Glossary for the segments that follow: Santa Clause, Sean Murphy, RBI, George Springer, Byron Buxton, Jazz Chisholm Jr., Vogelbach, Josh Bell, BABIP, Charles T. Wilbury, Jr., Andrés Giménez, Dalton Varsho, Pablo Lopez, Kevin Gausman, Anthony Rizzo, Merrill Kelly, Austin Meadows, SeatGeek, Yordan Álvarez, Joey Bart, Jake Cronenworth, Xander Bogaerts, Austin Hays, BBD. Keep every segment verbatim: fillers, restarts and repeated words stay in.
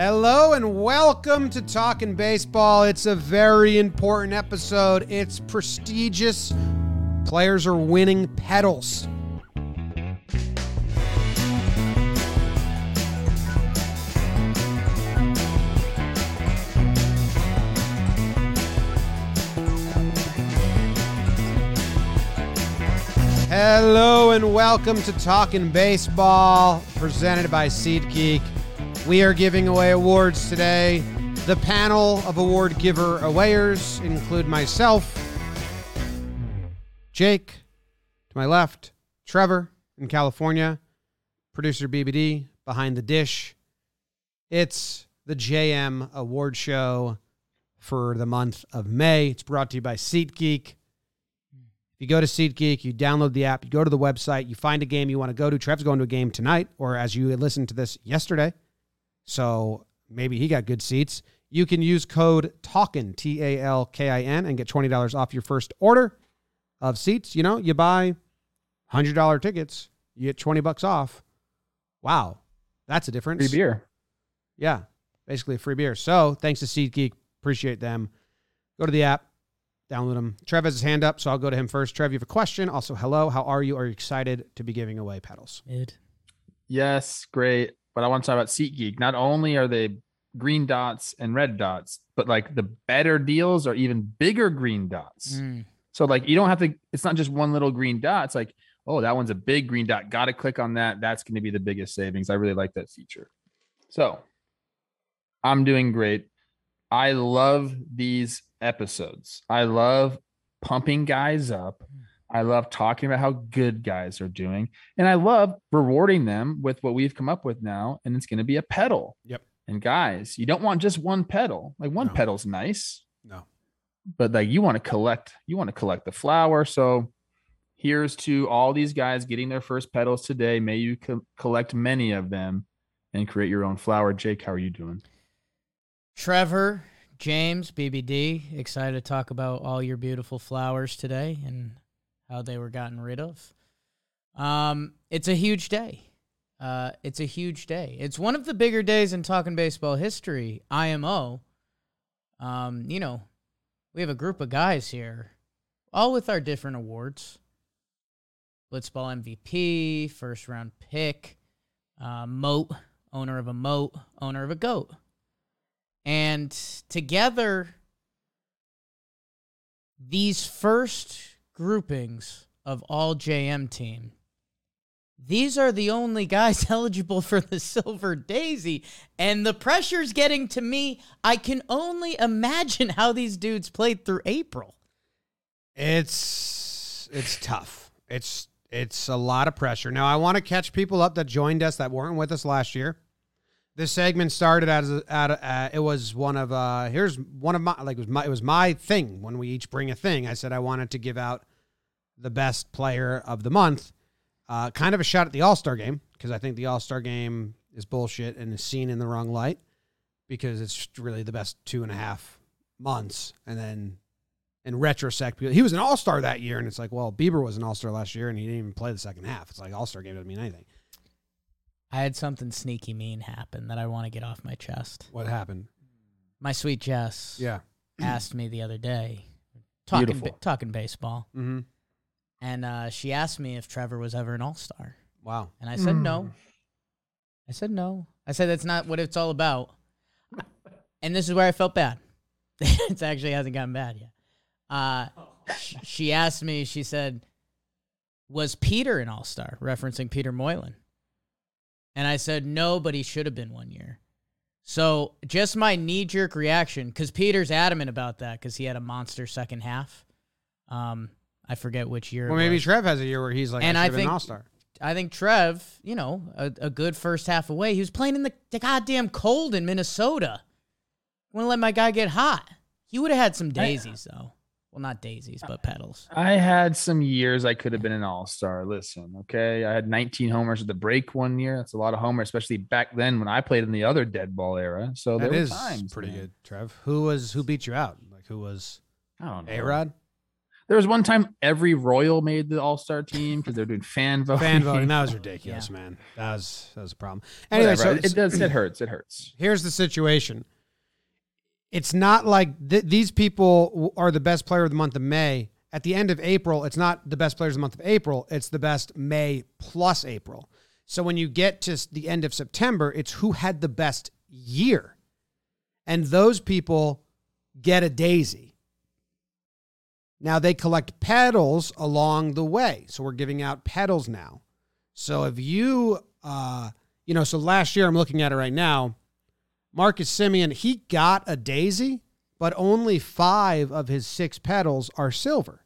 Hello and welcome to Talkin' Baseball. It's a very important episode. It's prestigious. Players are winning pedals. Hello and welcome to Talkin' Baseball, presented by SeatGeek. We are giving away awards today. The panel of award giver awayers include myself, Jake, to my left, Trevor in California, producer B B D, behind the dish. It's the J M Award Show for the month of May. It's brought to you by SeatGeek. If you go to SeatGeek, you download the app, you go to the website, you find a game you want to go to. Trev's going to a game tonight, or as you listened to this yesterday. So maybe he got good seats. You can use code TALKIN, T A L K I N, and get twenty dollars off your first order of seats. You know, you buy one hundred dollars tickets, you get twenty bucks off. Wow, that's a difference. Free beer. Yeah, basically a free beer. So thanks to SeatGeek. Appreciate them. Go to the app, download them. Trev has his hand up, so I'll go to him first. Trev, you have a question. Also, hello, how are you? Are you excited to be giving away pedals? Good. Yes, great. But I want to talk about SeatGeek. Not only are they green dots and red dots, but like the better deals are even bigger green dots. Mm. So like you don't have to, it's not just one little green dot. It's like, oh, that one's a big green dot. Got to click on that. That's going to be the biggest savings. I really like that feature. So I'm doing great. I love these episodes. I love pumping guys up. I love talking about how good guys are doing, and I love rewarding them with what we've come up with now, and it's going to be a pedal. Yep. And guys, you don't want just one pedal. Like one no. pedal's nice. No. But like you want to collect, you want to collect the flower. So here's to all these guys getting their first pedals today. May you co- collect many of them and create your own flower. Jake, how are you doing? Trevor, James, B B D, excited to talk about all your beautiful flowers today and how they were gotten rid of. Um, it's a huge day. Uh, it's a huge day. It's one of the bigger days in Talkin' Baseball history, I M O. Um, you know, we have a group of guys here, all with our different awards. Blitzball M V P, first-round pick, uh, moat, owner of a moat, owner of a goat. And together, these first groupings of all J M team. These are the only guys eligible for the Silver Daisy, and the pressure's getting to me. I can only imagine how these dudes played through April. It's it's tough. It's it's a lot of pressure. Now, I want to catch people up that joined us that weren't with us last year. This segment started as a, at a, uh, it was one of uh here's one of my like it was my it was my thing when we each bring a thing. I said I wanted to give out the best player of the month, uh, kind of a shot at the All-Star game, because I think the All-Star game is bullshit and is seen in the wrong light because it's really the best two and a half months. And then in retrospect, he was an All-Star that year, and it's like, well, Bieber was an All-Star last year, and he didn't even play the second half. It's like All-Star game doesn't mean anything. I had something sneaky mean happen that I want to get off my chest. What happened? My sweet Jess yeah. asked me the other day, talking ba- talking baseball, mm-hmm. and uh, she asked me if Trevor was ever an All-Star. Wow. And I said mm. no. I said no. I said that's not what it's all about. And this is where I felt bad. It actually hasn't gotten bad yet. Uh, oh. She asked me, she said, was Peter an All-Star, referencing Peter Moylan? And I said, no, but he should have been one year. So just my knee-jerk reaction, because Peter's adamant about that because he had a monster second half. Um, I forget which year. Well, maybe was. Trev has a year where he's like, and I, I think, an All-Star. I think Trev, you know, a, a good first half away. He was playing in the, the goddamn cold in Minnesota. I want to let my guy get hot. He would have had some daisies, I, though. Well, not daisies, but pedals. I had some years I could have been an All-Star. Listen, okay? I had nineteen homers at the break one year. That's a lot of homers, especially back then when I played in the other dead ball era. So that there is times, pretty man. Good, Trev. Who was who beat you out? Like who was? I don't know. A-Rod? There was one time every Royal made the All-Star team because they're doing fan voting. Fan voting. That was ridiculous, yeah. man. That was that was a problem. Anyway, so it does it hurts. It hurts. Here's the situation. It's not like th- these people are the best player of the month of May. At the end of April, it's not the best players of the month of April. It's the best May plus April. So when you get to the end of September, it's who had the best year. And those people get a daisy. Now they collect pedals along the way. So we're giving out pedals now. So if you, uh, you know, so last year, I'm looking at it right now, Marcus Semien, he got a daisy, but only five of his six pedals are silver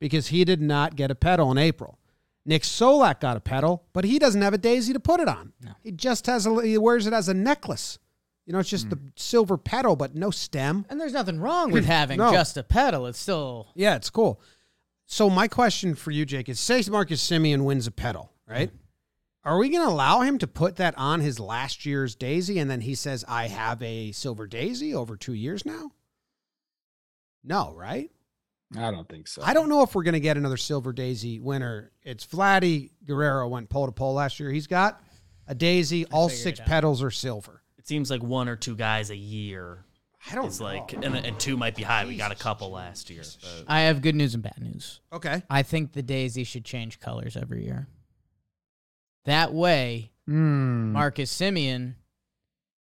because he did not get a pedal in April. Nick Solak got a pedal, but he doesn't have a daisy to put it on. No. He just has a, he wears it as a necklace. You know, it's just mm. the silver pedal, but no stem. And there's nothing wrong with having no. just a pedal. It's still... Yeah, it's cool. So my question for you, Jake, is say Marcus Semien wins a pedal, right? Mm. Are we going to allow him to put that on his last year's daisy and then he says, I have a silver daisy over two years now? No, right? I don't think so. I don't know if we're going to get another silver daisy winner. It's Vladdy Guerrero went pole to pole last year. He's got a daisy. All six pedals are silver. It seems like one or two guys a year. I don't know. Like, and, and two might be high. Jesus. We got a couple last year. So. I have good news and bad news. Okay. I think the daisy should change colors every year. That way, mm. Marcus Semien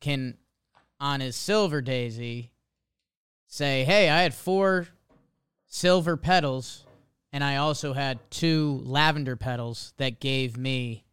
can, on his silver daisy, say, hey, I had four silver petals, and I also had two lavender petals that gave me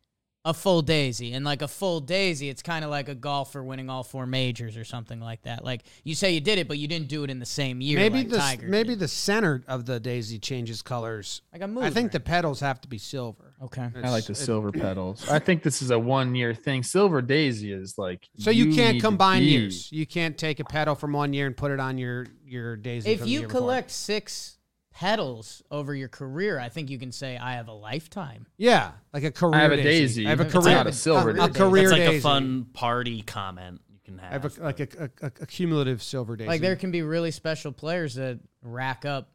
a full daisy. And like a full daisy, it's kind of like a golfer winning all four majors or something like that. Like you say you did it, but you didn't do it in the same year. Maybe like the Tiger maybe did. The center of the daisy changes colors. Like a mover. I think the petals have to be silver. Okay, it's, I like the silver petals. I think this is a one year thing. Silver daisy is like so you, you can't combine years. You can't take a petal from one year and put it on your your daisy. If from you the year collect before. Six. Pedals over your career, I think you can say I have a lifetime. Yeah, like a career. I have a daisy. daisy. I have a it's career. Not a silver. A, a career. It's like daisy. A fun party comment you can have. I have a, like a, a, a cumulative silver daisy. Like there can be really special players that rack up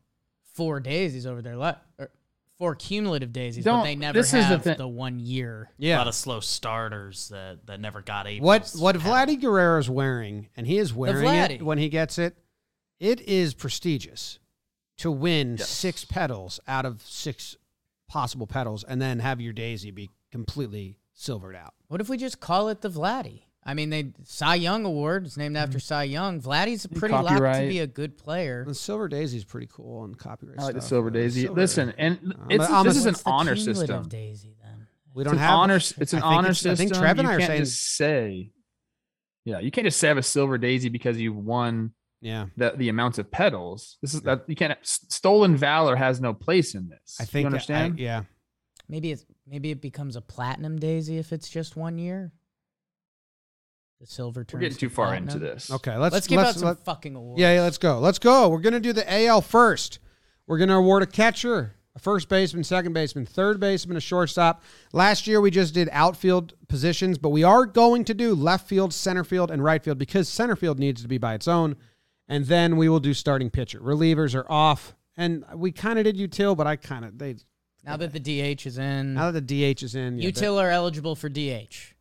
four daisies over their life, or four cumulative daisies, Don't, but they never have the, the one year. Yeah, a lot of slow starters that, that never got a. What what Vladdy Guerrero's wearing, and he is wearing it when he gets it. It is prestigious. To win yes. six pedals out of six possible pedals and then have your daisy be completely silvered out. What if we just call it the Vladdy? I mean, the Cy Young Award is named after mm-hmm. Cy Young. Vladdy's pretty copyright. Locked to be a good player. The silver daisy is pretty cool and copyright I like stuff. The silver daisy. Silver. Listen, and it's, um, this is an honor system. Daisy, then? We don't it's have... An honor, it's an honor it's, system. I think Trev and I are saying... Just say, yeah, you can't just say have a silver daisy because you've won... Yeah, the the amounts of pedals. This is that uh, you can't. Stolen valor has no place in this. I think. You understand? I, yeah. Maybe it's maybe it becomes a platinum daisy if it's just one year. The silver. Turns We're getting too to far platinum. Into this. Okay, let's let's give let's, out some let, fucking awards. Yeah, yeah, let's go. Let's go. We're gonna do the A L first. We're gonna award a catcher, a first baseman, second baseman, third baseman, a shortstop. Last year we just did outfield positions, but we are going to do left field, center field, and right field because center field needs to be by its own. And then we will do starting pitcher. Relievers are off. And we kind of did util, but I kind of... they. Now that the D H is in. Now that the D H is in. Yeah, util are eligible for D H.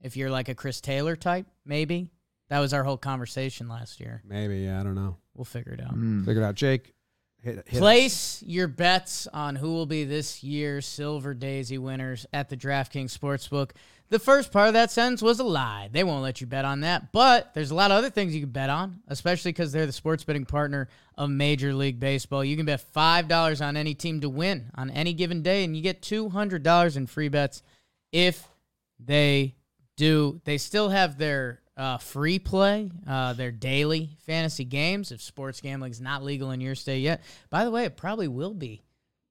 If you're like a Chris Taylor type, maybe. That was our whole conversation last year. Maybe, yeah, I don't know. We'll figure it out. Mm. Figure it out. Jake, hit, hit Place us. Your bets on who will be this year's Silver Daisy winners at the DraftKings Sportsbook. The first part of that sentence was a lie. They won't let you bet on that, but there's a lot of other things you can bet on, especially because they're the sports betting partner of Major League Baseball. You can bet five dollars on any team to win on any given day, and you get two hundred dollars in free bets if they do. They still have their uh, free play, uh, their daily fantasy games, if sports gambling is not legal in your state yet. By the way, it probably will be.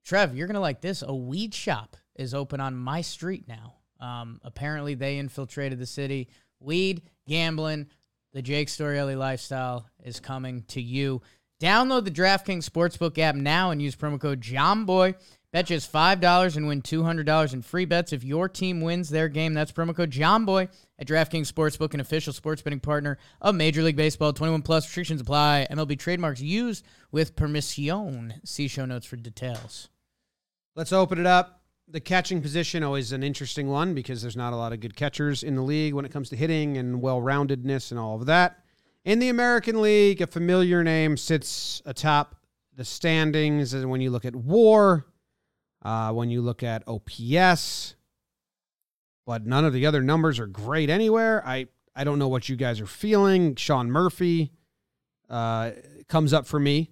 Trev, you're going to like this. A weed shop is open on my street now. Um, apparently they infiltrated the city. Weed, gambling, the Jake Storielli lifestyle is coming to you. Download the DraftKings Sportsbook app now and use promo code JOMBOY. Bet just five dollars and win two hundred dollars in free bets if your team wins their game. That's promo code JOHNBOY at DraftKings Sportsbook, an official sports betting partner of Major League Baseball. twenty-one plus restrictions apply. M L B trademarks used with permission. See show notes for details. Let's open it up. The catching position, always an interesting one because there's not a lot of good catchers in the league when it comes to hitting and well-roundedness and all of that. In the American League, a familiar name sits atop the standings. And when you look at WAR, Uh, when you look at O P S, but none of the other numbers are great anywhere. I, I don't know what you guys are feeling. Sean Murphy uh, comes up for me.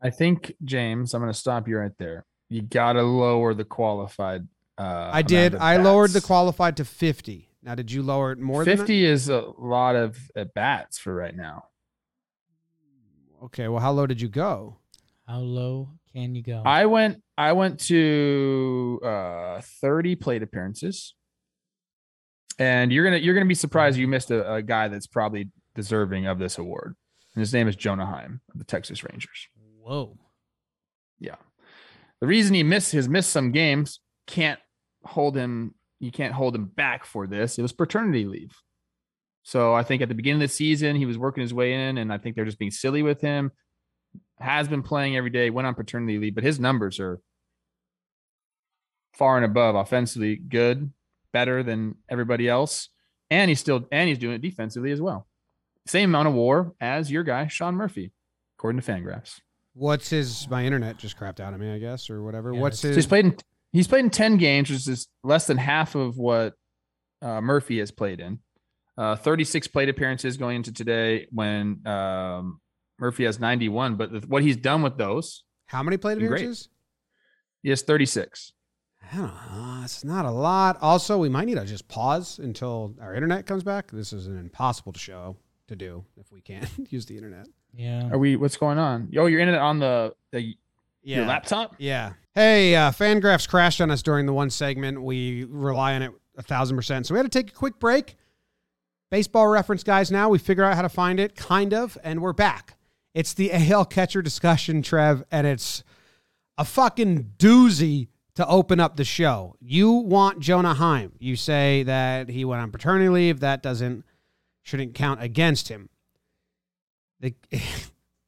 I think, James, I'm going to stop you right there. You got to lower the qualified. Uh, I did. I lowered the qualified to fifty. Now, did you lower it more than fifty is a lot of at-bats for right now. Okay, well, how low did you go? How low can you go? I went I went to uh, thirty plate appearances. And you're going to you're going to be surprised you missed a, a guy that's probably deserving of this award. And his name is Jonah Heim of the Texas Rangers. Whoa. Yeah. The reason he missed his missed some games can't hold him you can't hold him back for this. It was paternity leave. So I think at the beginning of the season he was working his way in, and I think they're just being silly with him. Has been playing every day, went on paternity leave, but his numbers are far and above offensively good, better than everybody else. And he's still, and he's doing it defensively as well. Same amount of WAR as your guy, Sean Murphy, according to Fangraphs. What's his, my internet just crapped out of me, I guess, or whatever. Yeah, What's his, so he's played in, he's played in ten games, which is less than half of what uh, Murphy has played in. uh, thirty-six plate appearances going into today when, um, Murphy has ninety-one, but what he's done with those. How many plate appearances? He has thirty-six. I don't know. It's not a lot. Also, we might need to just pause until our internet comes back. This is an impossible show to do if we can't use the internet. Yeah. Are we, what's going on? Yo, you're in it on the, the yeah. your laptop? Yeah. Hey, uh, Fangraphs crashed on us during the one segment. We rely on it a thousand percent. So we had to take a quick break. Baseball Reference guys now. We figure out how to find it, kind of, and we're back. It's the A L catcher discussion, Trev, and it's a fucking doozy to open up the show. You want Jonah Heim. You say that he went on paternity leave. That doesn't, shouldn't count against him. The,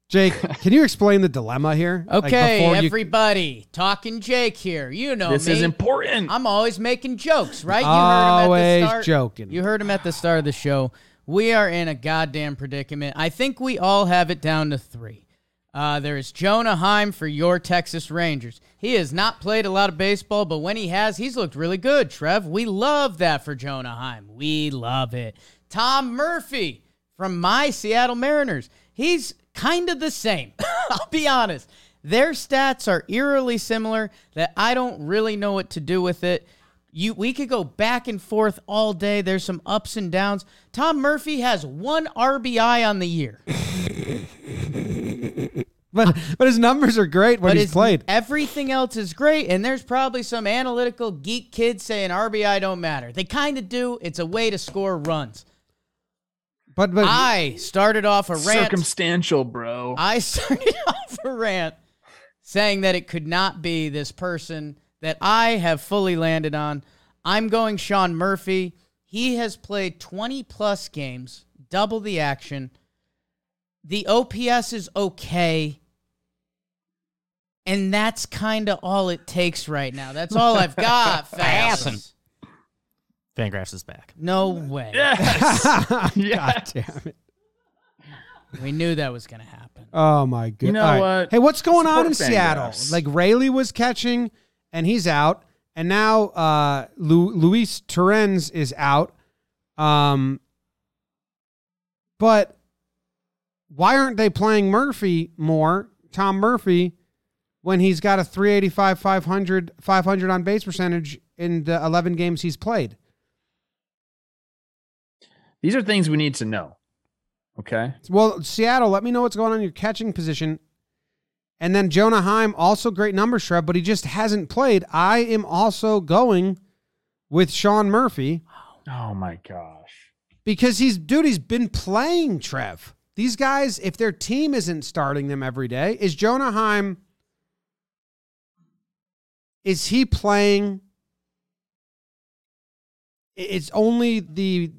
Jake, can you explain the dilemma here? Okay, like everybody, you... talking Jake here. You know this me. This is important. I'm always making jokes, right? You always heard him at the start. joking. You heard him at the start of the show. We are in a goddamn predicament. I think we all have it down to three. Uh, there is Jonah Heim for your Texas Rangers. He has not played a lot of baseball, but when he has, he's looked really good, Trev. We love that for Jonah Heim. We love it. Tom Murphy from my Seattle Mariners. He's kind of the same. I'll be honest. Their stats are eerily similar that I don't really know what to do with it. You, we could go back and forth all day. There's some ups and downs. Tom Murphy has one R B I on the year. but but his numbers are great when but he's his, played. Everything else is great, and there's probably some analytical geek kid saying R B I don't matter. They kind of do. It's a way to score runs. But, but I started off a rant. Circumstantial, bro. I started off a rant saying that it could not be this person that I have fully landed on. I'm going Sean Murphy. He has played twenty-plus games, double the action. The O P S is okay. And that's kind of all it takes right now. That's all I've got, Fangraphs. Fangraphs is back. No way. Yes! yes. God damn it. We knew that was going to happen. Oh, my goodness. You know right. what? Hey, what's going Sport on in Seattle? Like, Raley was catching... and he's out. And now uh, Lu- Luis Torrens is out. Um, but why aren't they playing Murphy more, Tom Murphy, when he's got a three eighty-five, five hundred, five hundred on base percentage in the eleven games he's played? These are things we need to know. Okay. Well, Seattle, let me know what's going on in your catching position. And then Jonah Heim, also great numbers, Trev, but he just hasn't played. I am also going with Sean Murphy. Oh, my gosh. Because he's, dude, he's been playing, Trev. These guys, if their team isn't starting them every day, is Jonah Heim is he playing? It's only the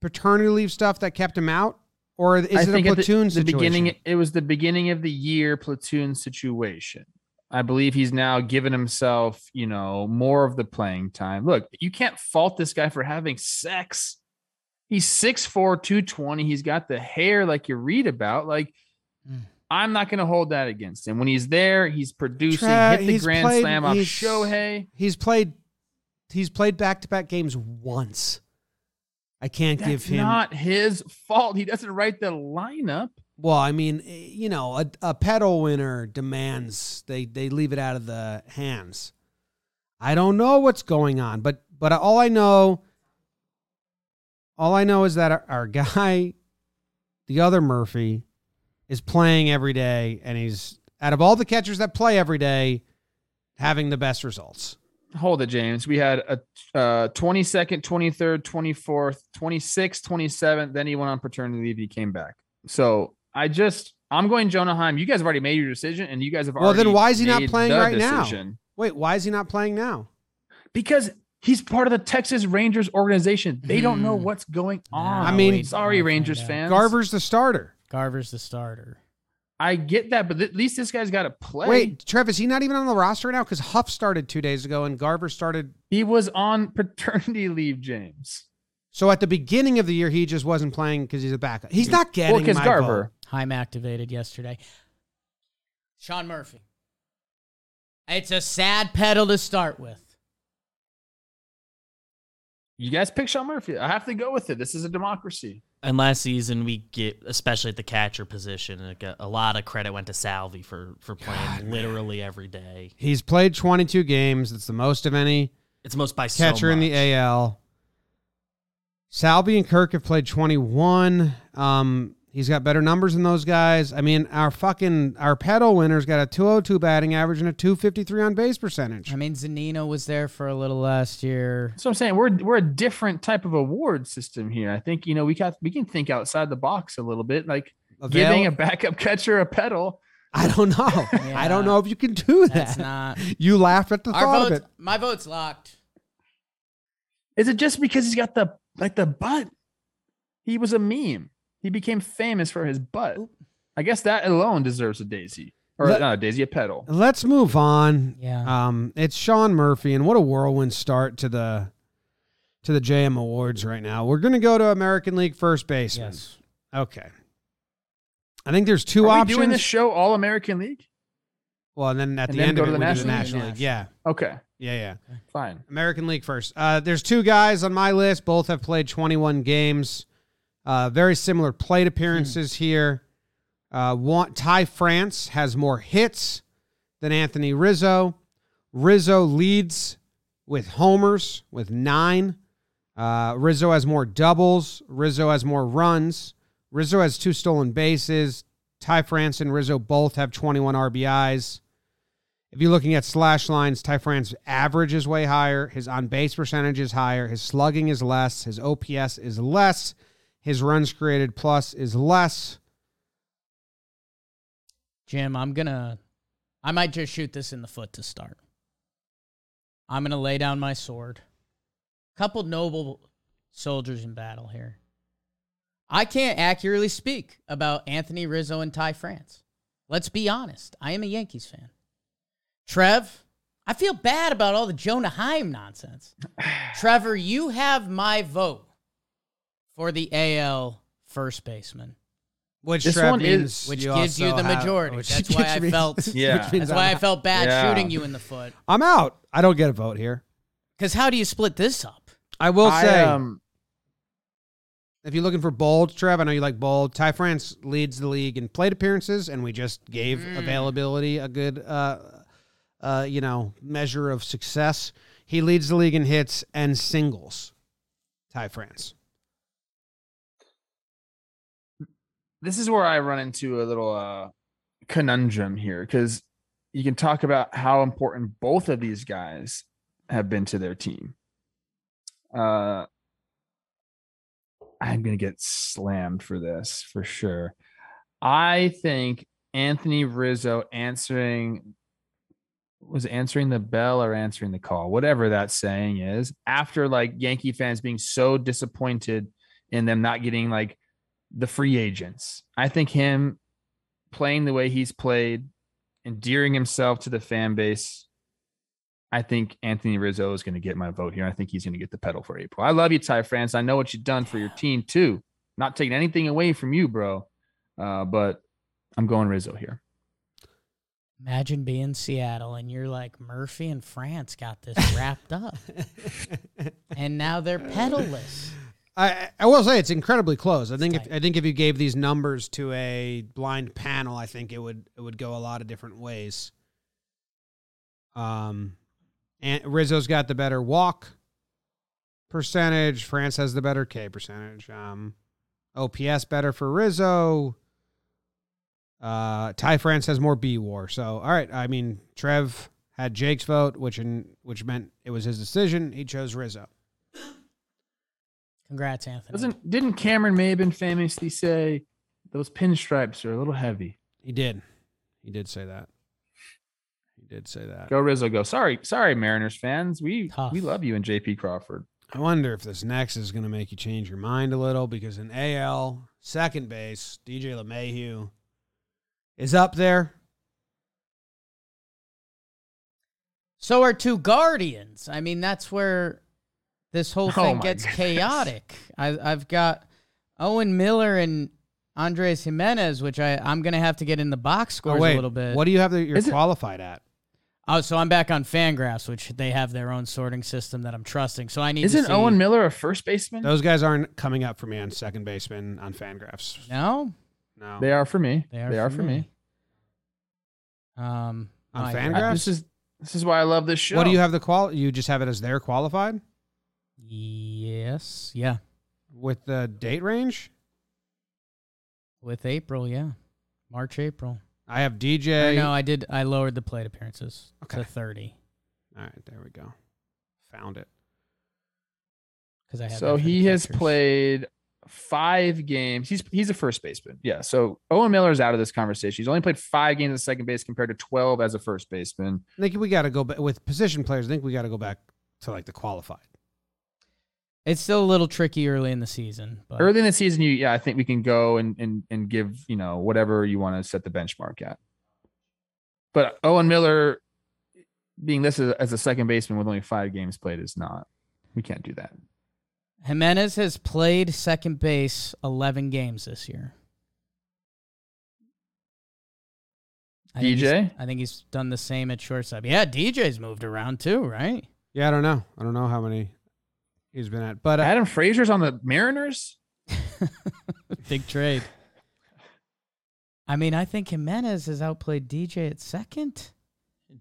paternity leave stuff that kept him out, or is I it a platoon the, situation? The beginning, it was the beginning of the year platoon situation. I believe he's now given himself, you know, more of the playing time. Look, you can't fault this guy for having sex. He's six four, two twenty. He's got the hair like you read about. Like, mm. I'm not going to hold that against him. When he's there, he's producing. Tra- hit the grand played, slam off Shohei. He's played. He's played back-to-back games once. I can't That's give him. It's not his fault. He doesn't write the lineup. Well, I mean, you know, a, a pedal winner demands they, they leave it out of the hands. I don't know what's going on, but but all I know, all I know is that our, our guy, the other Murphy, is playing every day, and he's, out of all the catchers that play every day, having the best results. Hold it, James. We had a uh, twenty-second, twenty-third, twenty-fourth, twenty-sixth, twenty-seventh. Then he went on paternity leave. He came back. So I just, I'm going Jonah Heim. You guys have already made your decision, and you guys have well, already. Well, then why is he not playing right decision. now? Wait, why is he not playing now? Because he's part of the Texas Rangers organization. They mm. don't know what's going on. I mean, sorry, oh, Rangers yeah. fans. Garver's the starter. Garver's the starter. I get that, but at least this guy's got to play. Wait, Trev, is he not even on the roster now? Because Huff started two days ago, and Garver started. He was on paternity leave, James. So at the beginning of the year, he just wasn't playing because he's a backup. He's not getting well, my vote. Garver. Heim activated yesterday. Sean Murphy. It's a sad pedal to start with. You guys pick Sean Murphy. I have to go with it. This is a democracy. And last season, we get, especially at the catcher position, a lot of credit went to Salvi for, for playing God, literally man. every day. He's played twenty-two games. It's the most of any. It's the most by catcher so in the A L. Salvi and Kirk have played twenty-one. Um, he's got better numbers than those guys. I mean, our fucking, our pedal winner's got a two oh two batting average and a two fifty-three on base percentage. I mean, Zunino was there for a little last year. So I'm saying we're we're a different type of award system here. I think, you know, we got we can think outside the box a little bit, like Avail- giving a backup catcher a pedal. I don't know. Yeah. I don't know if you can do that. That's not. You laughed at the our thought votes, of it. My vote's locked. Is it just because he's got the Like the butt? He was a meme. He became famous for his butt. I guess that alone deserves a daisy. Or Let, not a daisy, a pedal. Let's move on. Yeah. Um, it's Sean Murphy, and what a whirlwind start to the to the J M Awards right now. We're gonna go to American League first baseman. Yes. Okay. I think there's two Are options. Are we doing this show all American League? Well, and then at and the then end of it, the we National do the National League. League. Yeah. Okay. Yeah, yeah. Fine. American League first. Uh, there's two guys on my list. Both have played twenty-one games. Uh, very similar plate appearances hmm. here. Uh, want, Ty France has more hits than Anthony Rizzo. Rizzo leads with homers with nine. Uh, Rizzo has more doubles. Rizzo has more runs. Rizzo has two stolen bases. Ty France and Rizzo both have twenty-one R B Is. If you're looking at slash lines, Ty France's average is way higher. His on-base percentage is higher. His slugging is less. His O P S is less. His runs created plus is less. Jim, I'm going to... I might just shoot this in the foot to start. I'm going to lay down my sword. Couple noble soldiers in battle here. I can't accurately speak about Anthony Rizzo and Ty France. Let's be honest. I am a Yankees fan. Trev, I feel bad about all the Jonah Heim nonsense. Trevor, you have my vote for the A L first baseman. Which this one is, which you gives you the majority. Have, that's why I me, felt. Yeah. That's why I'm I felt bad yeah. shooting you in the foot. I'm out. I don't get a vote here. Because how do you split this up? I will I, say, um, if you're looking for bold, Trev, I know you like bold. Ty France leads the league in plate appearances, and we just gave mm. availability a good. Uh, Uh, you know, measure of success. He leads the league in hits and singles. Ty France. This is where I run into a little uh, conundrum here, because you can talk about how important both of these guys have been to their team. Uh, I'm going to get slammed for this for sure. I think Anthony Rizzo answering was answering the bell or answering the call, whatever that saying is, after like Yankee fans being so disappointed in them not getting like the free agents. I think him playing the way he's played, endearing himself to the fan base, I think Anthony Rizzo is going to get my vote here. I think he's going to get the pedal for April. I love you, Ty France. I know what you've done for your team too. Not taking anything away from you, bro. Uh, but I'm going Rizzo here. Imagine being Seattle and you're like, Murphy and France got this wrapped up. And now they're pedalless. I, I will say it's incredibly close. I think if I think if you gave these numbers to a blind panel, I think it would it would go a lot of different ways. Um, and Rizzo's got the better walk percentage. France has the better K percentage. Um, O P S better for Rizzo. Uh, Ty France has more B war. So all right, I mean Trev had Jake's vote, which in which meant it was his decision. He chose Rizzo. Congrats, Anthony. Doesn't, didn't Cameron Maybin famously say those pinstripes are a little heavy? He did. He did say that. He did say that. Go Rizzo, go. Sorry, sorry, Mariners fans. We Tough. we love you and J P. Crawford. I wonder if this next is going to make you change your mind a little, because in A L, second base, D J. LeMahieu is up there. So are two Guardians. I mean, that's where... This whole thing oh gets goodness. chaotic. I, I've got Owen Miller and Andrés Giménez, which I, I'm going to have to get in the box scores oh, a little bit. What do you have that you're Is qualified it? at? Oh, so I'm back on Fangraphs, which they have their own sorting system that I'm trusting. So I need Isn't to Isn't Owen Miller a first baseman? Those guys aren't coming up for me on second baseman on Fangraphs. No? No. They are for me. They are, they for, are for me. me. Um, on no, Fangraphs? This is, this is why I love this show. What do you have the qual? You just have it as they're qualified? Yes, yeah. With the date range? With April, yeah. March, April. I have D J. No, I did. I lowered the plate appearances okay. to thirty. All right, there we go. Found it. Because I have So he has catchers. played five games. He's he's a first baseman. Yeah, so Owen Miller is out of this conversation. He's only played five games as second base compared to twelve as a first baseman. I think we got to go back with position players. I think we got to go back to like the qualified. It's still a little tricky early in the season. But. Early in the season, you yeah, I think we can go and and and give, you know, whatever you want to set the benchmark at. But Owen Miller being listed as a second baseman with only five games played is not. We can't do that. Giménez has played second base eleven games this year. I D J? Think I think he's done the same at shortstop. Yeah, D J's moved around too, right? Yeah, I don't know. I don't know how many... He's been at, but uh, Adam Frazier's on the Mariners. Big trade. I mean, I think Giménez has outplayed D J at second.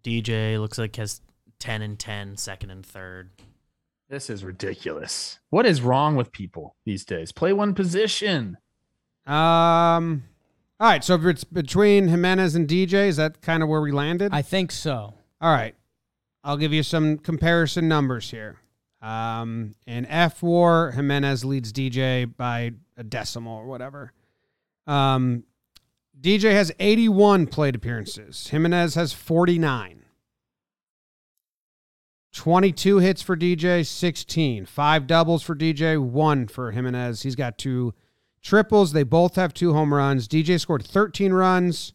D J looks like has ten and ten, second and third. This is ridiculous. What is wrong with people these days? Play one position. Um. All right. So if it's between Giménez and D J, is that kind of where we landed? I think so. All right. I'll give you some comparison numbers here. Um, in F war, Giménez leads D J by a decimal or whatever. Um, D J has eighty-one plate appearances. Giménez has forty-nine. twenty-two hits for D J, sixteen. Five doubles for D J, one for Giménez. He's got two triples. They both have two home runs. D J scored thirteen runs.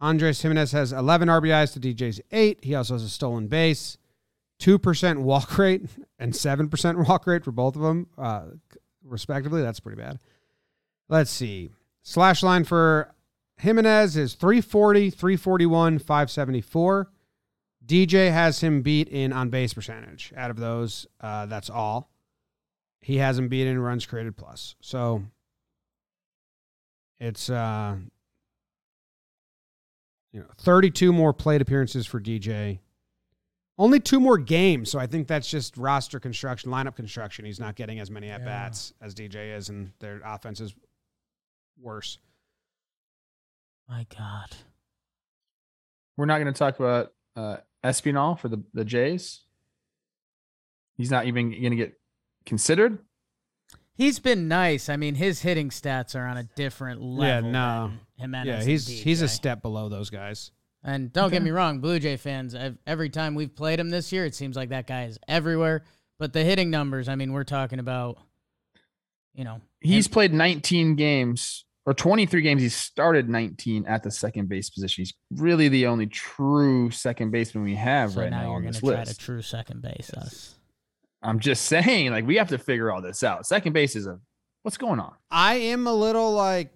Andrés Giménez has eleven R B Is to D J's eight. He also has a stolen base. two percent walk rate and seven percent walk rate for both of them, uh, respectively. That's pretty bad. Let's see. Slash line for Giménez is three forty, three forty-one, five seventy-four. D J has him beat in on-base percentage. Out of those, uh, that's all. He has him beat in runs created plus. So it's uh, you know, thirty-two more plate appearances for D J. Only two more games, so I think that's just roster construction, lineup construction. He's not getting as many at-bats yeah. as D J is, and their offense is worse. My God. We're not going to talk about uh, Espinal for the, the Jays? He's not even going to get considered? He's been nice. I mean, his hitting stats are on a different level yeah, no. than Giménez. Yeah, he's, he's a step below those guys. And don't okay. get me wrong, Blue Jay fans, I've, every time we've played him this year, it seems like that guy is everywhere. But the hitting numbers, I mean, we're talking about, you know. He's and- played nineteen games or twenty-three games. He started nineteen at the second base position. He's really the only true second baseman we have so right now, now on this list. Try to true second base yes. us. I'm just saying, like, we have to figure all this out. Second base is a, what's going on? I am a little, like,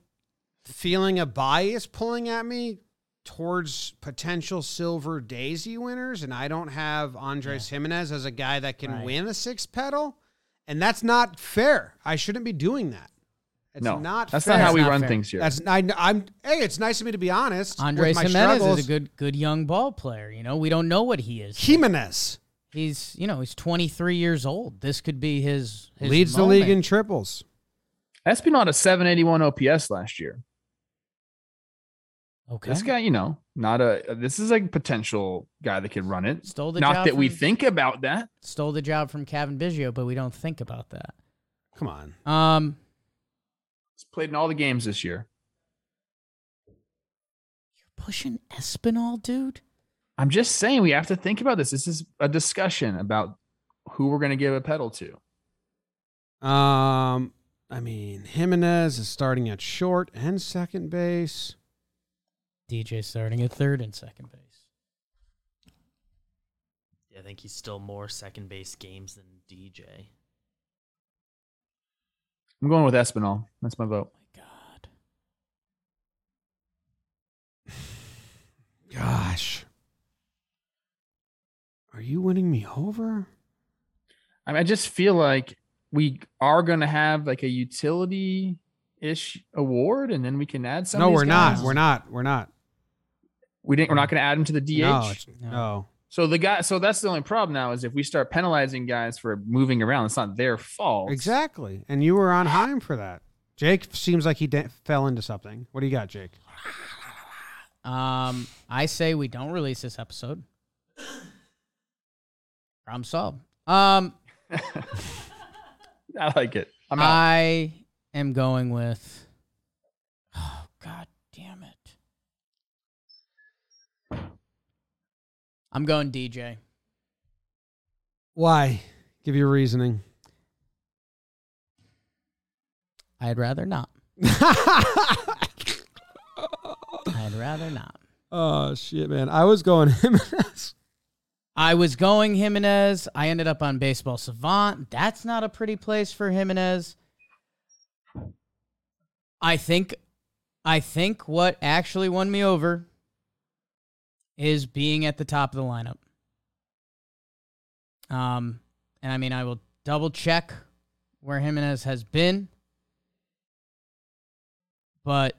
feeling a bias pulling at me towards potential Silver Daisy winners, and I don't have Andrés yeah. Giménez as a guy that can right. win a six pedal, and that's not fair. I shouldn't be doing that. It's no, not that's fair. Not how we not run fair. Things here. That's I, I'm. Hey, it's nice of me to be honest. Andrés Giménez struggles. Is a good, good young ball player. You know, we don't know what he is. Giménez. He's, you know, he's twenty-three years old. This could be his. his Leads moment. The league in triples. That's been on a seven eighty-one O P S last year. Okay. This guy, you know, not a, this is a potential guy that could run it. Stole the not job that from, we think about that. Stole the job from Kevin Biggio, but we don't think about that. Come on. Um, He's played in all the games this year. You're pushing Espinal, dude? I'm just saying we have to think about this. This is a discussion about who we're going to give a pedal to. Um, I mean, Giménez is starting at short and second base. D J starting at third and second base. Yeah, I think he's still more second base games than D J. I'm going with Espinal. That's my vote. Oh my God. Gosh. Are you winning me over? I mean, I just feel like we are going to have like a utility-ish award, and then we can add some. No, we're not. We're not. We're not. We didn't. We're not going to add him to the D H. No, no. no. So the guy. So that's the only problem now is if we start penalizing guys for moving around, it's not their fault. Exactly. And you were on Heim for that. Jake seems like he de- fell into something. What do you got, Jake? Um, I say we don't release this episode. Problem solved. Um, I like it. I'm out. I am going with. Oh God. Damn it. I'm going D J. Why? Give your reasoning. I'd rather not. I'd rather not. Oh, shit, man. I was going Giménez. I was going Giménez. I ended up on Baseball Savant. That's not a pretty place for Giménez. I think, I think what actually won me over is being at the top of the lineup. Um, and I mean, I will double check where Giménez has been. But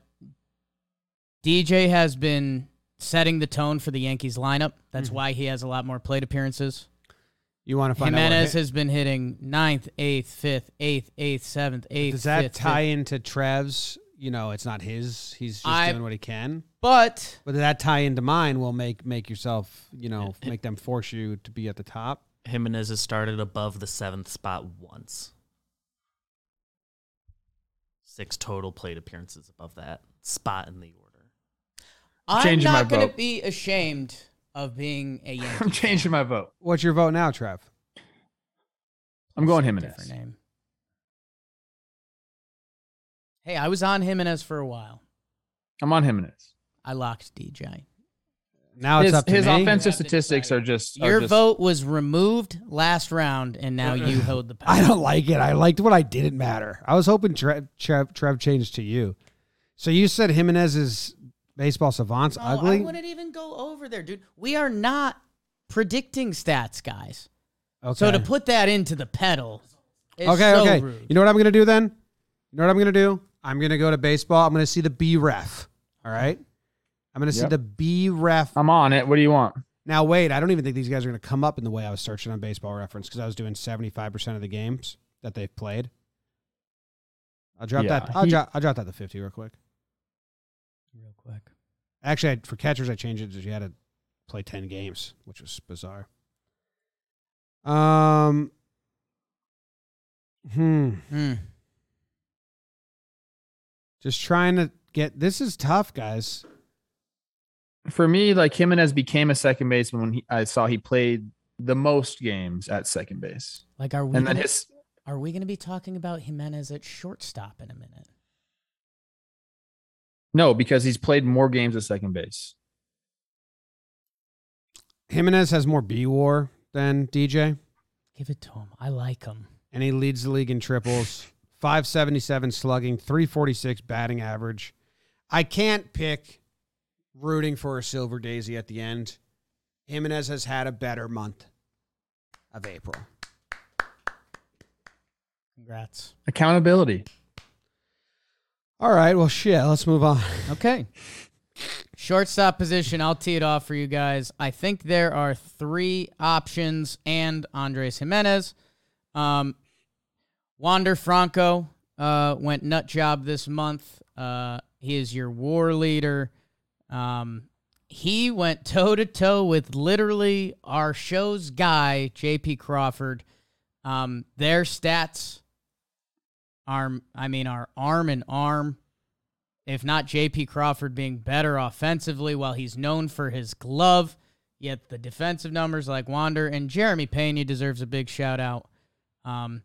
D J has been setting the tone for the Yankees lineup. That's mm-hmm. why he has a lot more plate appearances. You want to find Giménez out Giménez has been hitting ninth, eighth, fifth, eighth, eighth, seventh, eighth. Does that fifth, tie fifth. into Trev's? You know, it's not his. He's just I, doing what he can. But whether that tie into mine will make make yourself, you know, it, make them force you to be at the top. Giménez has started above the seventh spot once. Six total plate appearances above that spot in the order. I'm changing not going to be ashamed of being a Yankee. I'm changing my vote. What's your vote now, Trev? I'm going Giménez. Different name. Hey, I was on Giménez for a while. I'm on Giménez. I locked D J. Now his, it's up to his me. His offensive statistics are just... Are Your just... vote was removed last round, and now you hold the power. I don't like it. I liked what I didn't matter. I was hoping Trev, Trev, Trev changed to you. So you said Giménez is Baseball Savant's oh, ugly? I wouldn't even go over there, dude. We are not predicting stats, guys. Okay. So to put that into the pedal is okay, so okay. rude. You know what I'm going to do then? You know what I'm going to do? I'm going to go to baseball. I'm going to see the B ref. All right. I'm going to yep. see the B ref. I'm on it. What do you want? Now, wait, I don't even think these guys are going to come up in the way I was searching on Baseball Reference because I was doing seventy-five percent of the games that they've played. I'll drop yeah, that. I'll, he, drop, I'll drop that to fifty real quick. Real quick. Actually, I, for catchers, I changed it because you had to play ten games, which was bizarre. Um. Hmm. Hmm. Just trying to get... This is tough, guys. for me, like Giménez became a second baseman when he, I saw he played the most games at second base. Like, are we and gonna, then his, are we going to be talking about Giménez at shortstop in a minute? No, because he's played more games at second base. Giménez has more B W A R than D J. Give it to him. I like him. And he leads the league in triples. five seventy-seven slugging, three forty-six batting average. I can't pick rooting for a Silver Daisy at the end. Giménez has had a better month of April. Congrats. Accountability. All right, well, shit, let's move on. Okay. Shortstop position, I'll tee it off for you guys. I think there are three options and Andrés Giménez. Um, Wander Franco uh, went nut job this month. Uh, he is your WAR leader. Um, he went toe-to-toe with literally our show's guy, J P. Crawford. Um, their stats... Arm, I mean, our arm and arm, if not J P. Crawford being better offensively while he's known for his glove, yet the defensive numbers like Wander and Jeremy Peña deserves a big shout-out, um,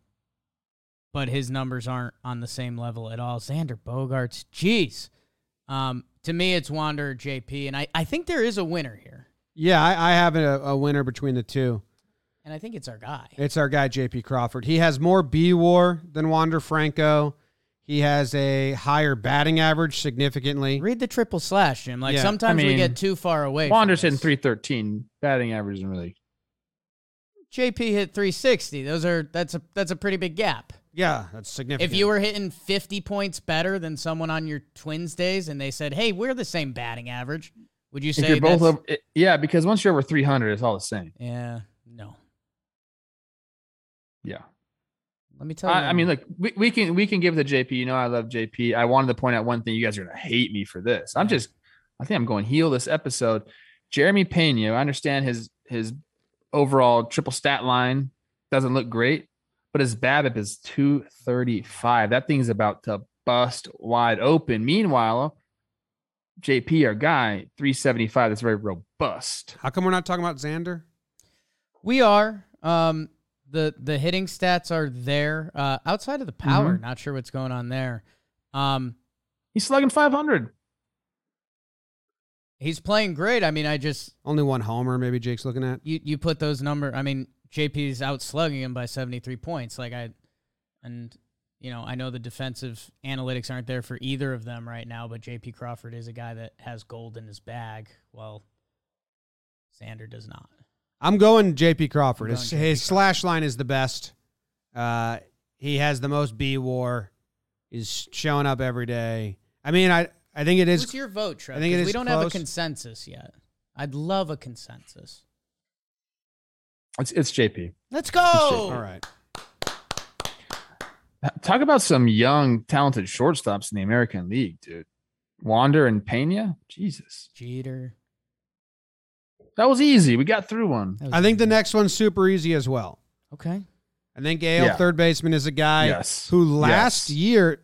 but his numbers aren't on the same level at all. Xander Bogaerts, jeez. Um, to me, it's Wander or J P, and I, I think there is a winner here. Yeah, I, I have a, a winner between the two. And I think it's our guy. It's our guy, J P. Crawford. He has more B W A R than Wander Franco. He has a higher batting average significantly. Read the triple slash, Jim. Like, yeah. sometimes I mean, we get too far away. Wander's hitting three thirteen. Batting average isn't really. J P hit three sixty. Those are that's a that's a pretty big gap. Yeah, that's significant. If you were hitting fifty points better than someone on your Twins days, and they said, "Hey, we're the same batting average," would you say? If you're both over, it, yeah, because once you're over three hundred, it's all the same. Yeah. No. Yeah. Let me tell you. I, I mean, look, we, we can we can give the J P. You know, I love J P. I wanted to point out one thing. You guys are going to hate me for this. I'm just, I think I'm going heel this episode. Jeremy Peña, I understand his his overall triple stat line doesn't look great, but his BABIP is two thirty-five. That thing's about to bust wide open. Meanwhile, J P, our guy, three seventy-five. That's very robust. How come we're not talking about Xander? We are. Um, The the hitting stats are there. Uh, outside of the power, mm-hmm. not sure what's going on there. Um, he's slugging five hundred. He's playing great. I mean, I just... Only one homer maybe Jake's looking at. You you put those numbers... I mean, J P's out slugging him by seventy-three points. Like I... And, you know, I know the defensive analytics aren't there for either of them right now, but J P. Crawford is a guy that has gold in his bag. Well, Xander does not. I'm going J P. Crawford. Going his J P his slash line is the best. Uh, he has the most B W A R. He's showing up every day. I mean, I, I think it is. What's your vote, Trev? I think it is. We don't close. have a consensus yet. I'd love a consensus. It's it's J P. Let's go. J P. All right. Talk about some young, talented shortstops in the American League, dude. Wander and Peña. Jesus. Jeter. That was easy. We got through one. I think easy. The next one's super easy as well. Okay. I think A L yeah. third baseman is a guy yes. who last yes. year,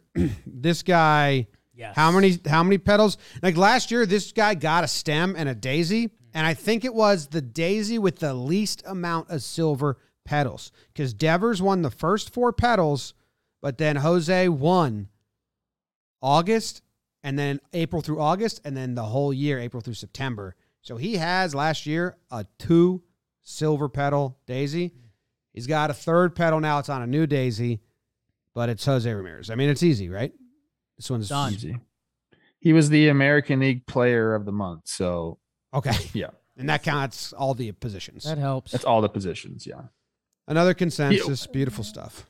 this guy, yes. how many how many petals? Like last year, this guy got a stem and a daisy, and I think it was the daisy with the least amount of silver petals because Devers won the first four petals, but then Jose won August, and then April through August, and then the whole year, April through September. So he has, last year, a two silver petal daisy. He's got a third petal now. It's on a new daisy, but it's Jose Ramirez. I mean, it's easy, right? This one's Done. easy. He was the American League player of the month, so. Okay. Yeah. And that counts all the positions. That helps. That's all the positions, yeah. Another consensus, Ew. beautiful stuff.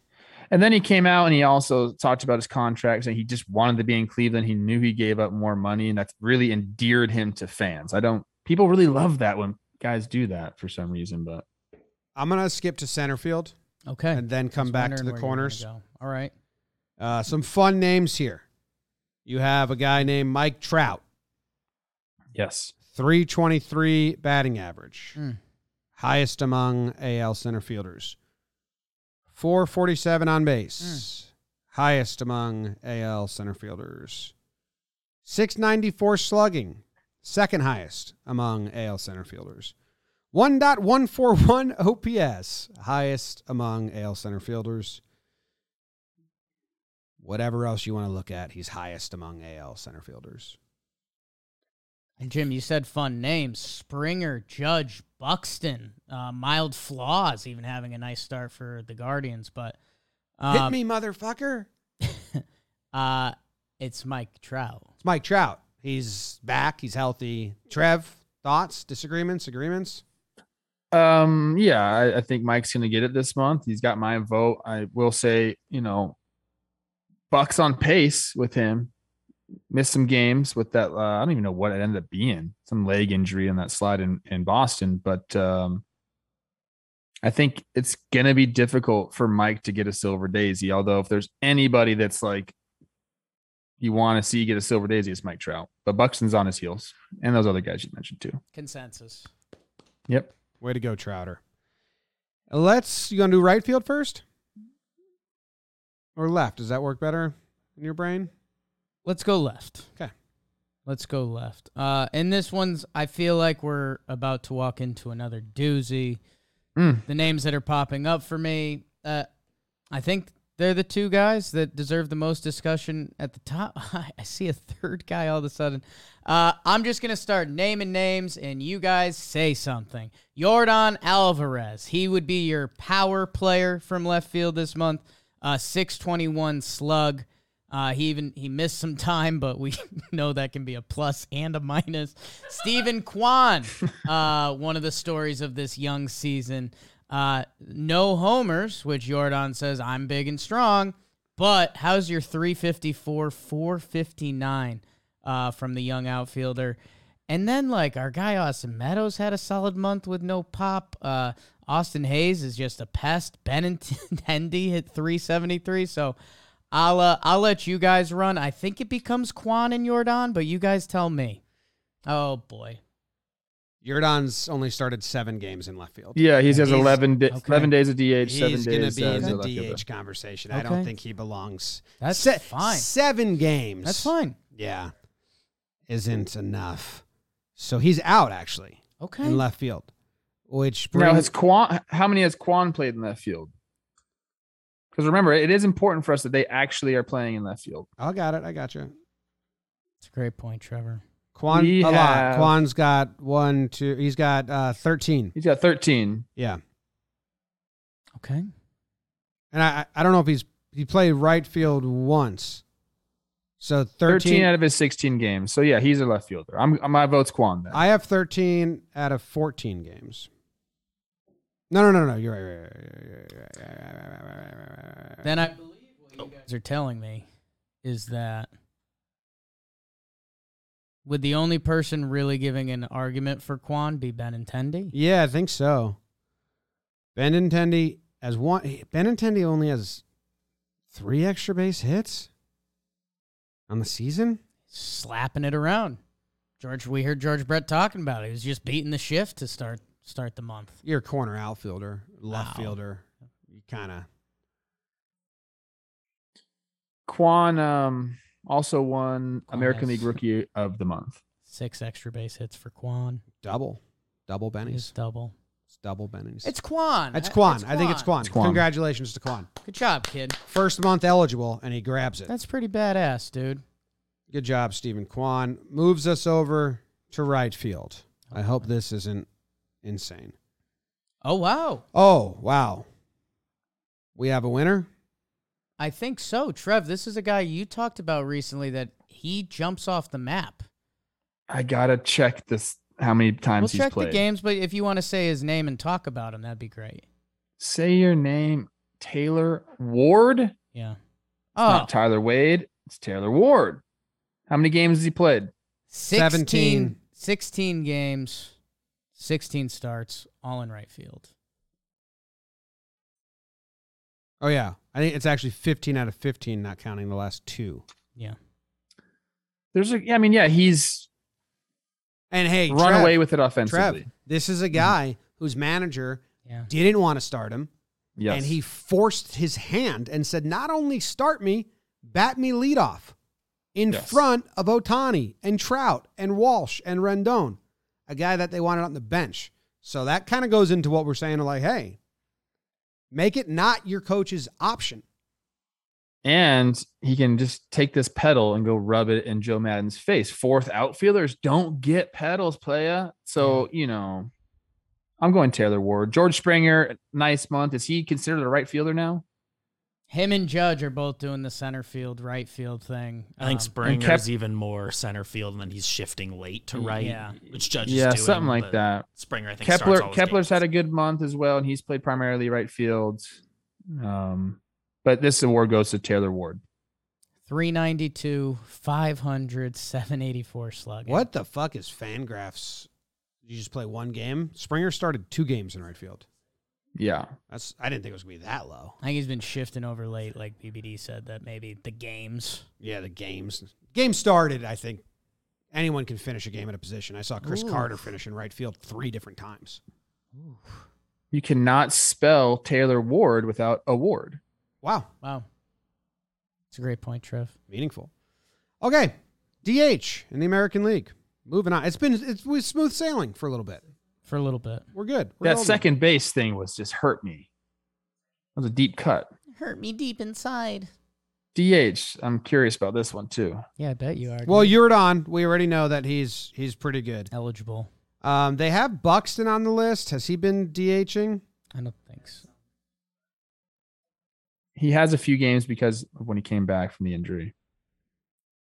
And then he came out and he also talked about his contracts and he just wanted to be in Cleveland. He knew he gave up more money, and that's really endeared him to fans. I don't. People really love that when guys do that for some reason, but I'm going to skip to center field. Okay. And then come back to the corners. All right. Uh, some fun names here. You have a guy named Mike Trout. Yes. three twenty-three batting average. Mm. Highest among A L center fielders. four forty-seven on base. Mm. Highest among A L center fielders. six ninety-four slugging. second highest among A L center fielders. one point one four one O P S, highest among A L center fielders. Whatever else you want to look at, he's highest among A L center fielders. And Jim, you said fun names. Springer, Judge, Buxton, uh, mild flaws, even having a nice start for the Guardians. But um, hit me, motherfucker. uh, it's Mike Trout. It's Mike Trout. He's back. He's healthy. Trev, thoughts, disagreements, agreements? Um, yeah, I, I think Mike's going to get it this month. He's got my vote. I will say, you know, Bucks on pace with him. Missed some games with that. Uh, I don't even know what it ended up being. Some leg injury in that slide in, in Boston. But um, I think it's going to be difficult for Mike to get a Silver Daisy. Although if there's anybody that's like you want to see get a Silver Daisy, it's Mike Trout. But Buxton's on his heels. And those other guys you mentioned too. Consensus. Yep. Way to go, Trouter. Let's, you going to do right field first? Or left? Does that work better in your brain? Let's go left. Okay. Let's go left. Uh, and this one's, I feel like we're about to walk into another doozy. Mm. The names that are popping up for me, uh, I think they're the two guys that deserve the most discussion at the top. I see a third guy all of a sudden. Uh, I'm just going to start naming names, and you guys say something. Yordan Álvarez. He would be your power player from left field this month. Uh, six twenty-one slug. Uh, he even he missed some time, but we know that can be a plus and a minus. Steven Kwan, uh, one of the stories of this young season. Uh, no homers, which Yordan says, I'm big and strong. But how's your three fifty-four, four fifty-nine uh, from the young outfielder? And then, like, our guy Austin Meadows had a solid month with no pop. Uh, Austin Hayes is just a pest. Benintendi hit three seventy-three, so... I'll uh, I'll let you guys run. I think it becomes Kwan and Yordan, but you guys tell me. Oh, boy. Yordan's only started seven games in left field. Yeah, he has he's, eleven, okay. eleven days of D H, he's seven days. He's going to be in the D H conversation. Okay. I don't think he belongs. That's Se- fine. Seven games. That's fine. Yeah. Isn't enough. So he's out, actually. Okay. In left field. Which brings- now, has Kwan, how many has Kwan played in left field? Because remember, it is important for us that they actually are playing in left field. I got it. I got you. It's a great point, Trevor. Kwan, we a have, lot. Kwan's got one, two. He's got uh, thirteen. He's got thirteen. Yeah. Okay. And I, I don't know if he's he played right field once. So thirteen, thirteen out of his sixteen games. So yeah, he's a left fielder. I'm my vote's Kwan. Then I have thirteen out of fourteen games. No, no, no, no. You're right. right. Then I believe what you guys are telling me is that would the only person really giving an argument for Kwan be Benintendi? Yeah, I think so. Benintendi as one. Benintendi only has three extra base hits on the season. Slapping it around. George, we heard George Brett talking about it. He was just beating the shift to start. Start the month. You're a corner outfielder, left wow. fielder. You kind of. Kwan um, also won Kwan American League Rookie of the Month. Six extra base hits for Kwan. Double. Double Benny's. It's double. It's double Benny's. It's Kwan. It's Kwan. It's Kwan. I think it's Kwan. It's Kwan. Congratulations to Kwan. Good job, kid. First month eligible, and he grabs it. That's pretty badass, dude. Good job, Steven Kwan. Moves us over to right field. Okay. I hope this isn't insane. Oh, wow. Oh, wow. We have a winner? I think so. Trev, this is a guy you talked about recently that he jumps off the map. I got to check this, how many times we'll he's played. We'll check the games, but if you want to say his name and talk about him, that'd be great. Say your name, Taylor Ward? Yeah. It's oh. not Tyler Wade. It's Taylor Ward. How many games has he played? seventeen. sixteen games. sixteen starts, all in right field. Oh, yeah. I think it's actually fifteen out of fifteen, not counting the last two. Yeah. There's a, I mean, yeah, he's and hey, run Trev, away with it offensively. Trev, this is a guy mm-hmm. whose manager yeah. didn't want to start him. Yes. And he forced his hand and said, not only start me, bat me leadoff. in yes. front of Otani and Trout and Walsh and Rendon, a guy that they wanted on the bench. So that kind of goes into what we're saying, like, hey, make it not your coach's option. And he can just take this pedal and go rub it in Joe Maddon's face. Fourth outfielders don't get pedals, playa. So, you know, I'm going Taylor Ward. George Springer, nice month. Is he considered a right fielder now? Him and Judge are both doing the center field, right field thing. I think um, Springer Kep- is even more center field, and then he's shifting late to right, yeah. which Judge is yeah, doing. Yeah, something like that. Springer, I think, Kepler, starts all Kepler's games. Had a good month as well, and he's played primarily right field. Um, but this award goes to Taylor Ward. three ninety-two, five hundred, seven eighty-four slugging. What the fuck is Fangraphs? You just play one game? Springer started two games in right field. Yeah, that's. I didn't think it was gonna be that low. I think he's been shifting over late, like B B D said, that maybe the games. Yeah, the games. Game started. I think anyone can finish a game at a position. I saw Chris Ooh. Carter finish in right field three different times. Ooh. You cannot spell Taylor Ward without award. Wow, wow, it's a great point, Trev. Meaningful. Okay, D H in the American League. Moving on. It's been it's was smooth sailing for a little bit. For a little bit. We're good. We're that golden. Second base thing was just hurt me. That was a deep cut. Hurt me deep inside. D H, I'm curious about this one too. Yeah, I bet you are. Well, Yordan, we already know that he's he's pretty good. Eligible. Um, they have Buxton on the list. Has he been D H ing? I don't think so. He has a few games because of when he came back from the injury.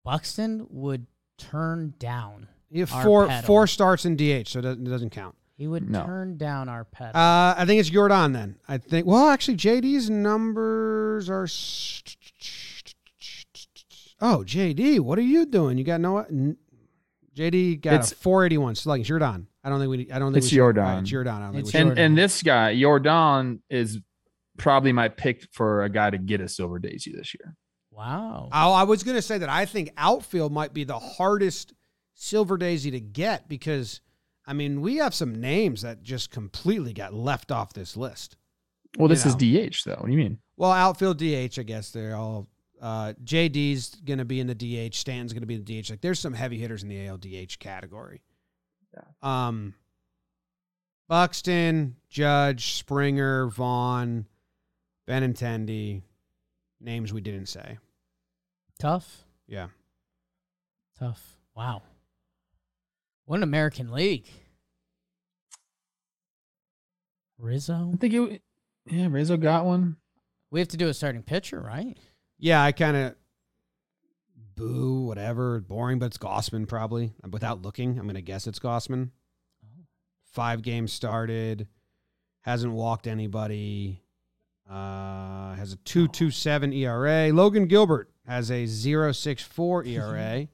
Buxton would turn down. He has four four starts in D H, so it doesn't, it doesn't count. He would no. turn down our pet. Uh, I think it's Yordan then. I think. Well, actually, J D's numbers are. Oh, J D, what are you doing? You got no. J D got it's, a four eighty-one slugging. It's Yordan. I don't think we. I don't think it's we should, Yordan. Right, it's Yordan. I don't think it's we and, and this guy Yordan is probably my pick for a guy to get us over Daisy this year. Wow. Oh, I was going to say that I think outfield might be the hardest Silver Daisy to get because. I mean, we have some names that just completely got left off this list. Well, this you know? is D H, though. What do you mean? Well, outfield D H, I guess they're all. Uh, J D's going to be in the D H. Stan's going to be in the D H. Like, there's some heavy hitters in the A L D H category. Yeah. Um, Buxton, Judge, Springer, Vaughn, Benintendi, names we didn't say. Tough? Yeah. Tough. Wow. What an American League. Rizzo? I think it, yeah, Rizzo got one. We have to do a starting pitcher, right? Yeah, I kind of boo, whatever, boring, but it's Gausman probably. Without looking, I'm going to guess it's Gausman. Oh. Five games started, hasn't walked anybody, uh, has a two point two seven oh. E R A. Logan Gilbert has a zero point six four E R A.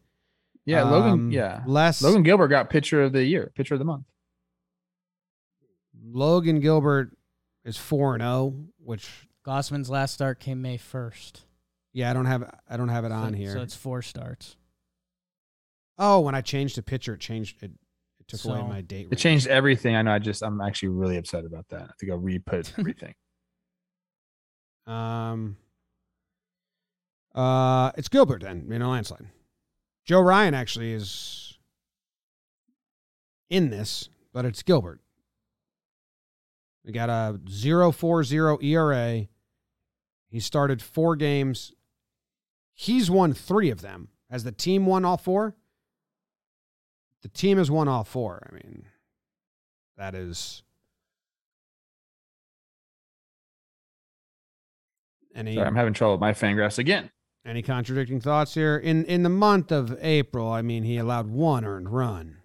Yeah, Logan. Um, yeah, less, Logan Gilbert got pitcher of the year, pitcher of the month. Logan Gilbert is four and zero, which Gausman's last start came May first. Yeah, I don't have I don't have it so, on here. So it's four starts. Oh, when I changed the pitcher, it changed it. It took so, away my date. Range. It changed everything. I know. I just I'm actually really upset about that. I think I'll re-put everything. um. Uh, it's Gilbert then in a landslide. Joe Ryan actually is in this, but it's Gilbert. We got a zero point four zero E R A. He started four games. He's won three of them. Has the team won all four? The team has won all four. I mean, that is... Any... Sorry, I'm having trouble with my Fangraphs again. Any contradicting thoughts here? In in the month of April, I mean, he allowed one earned run.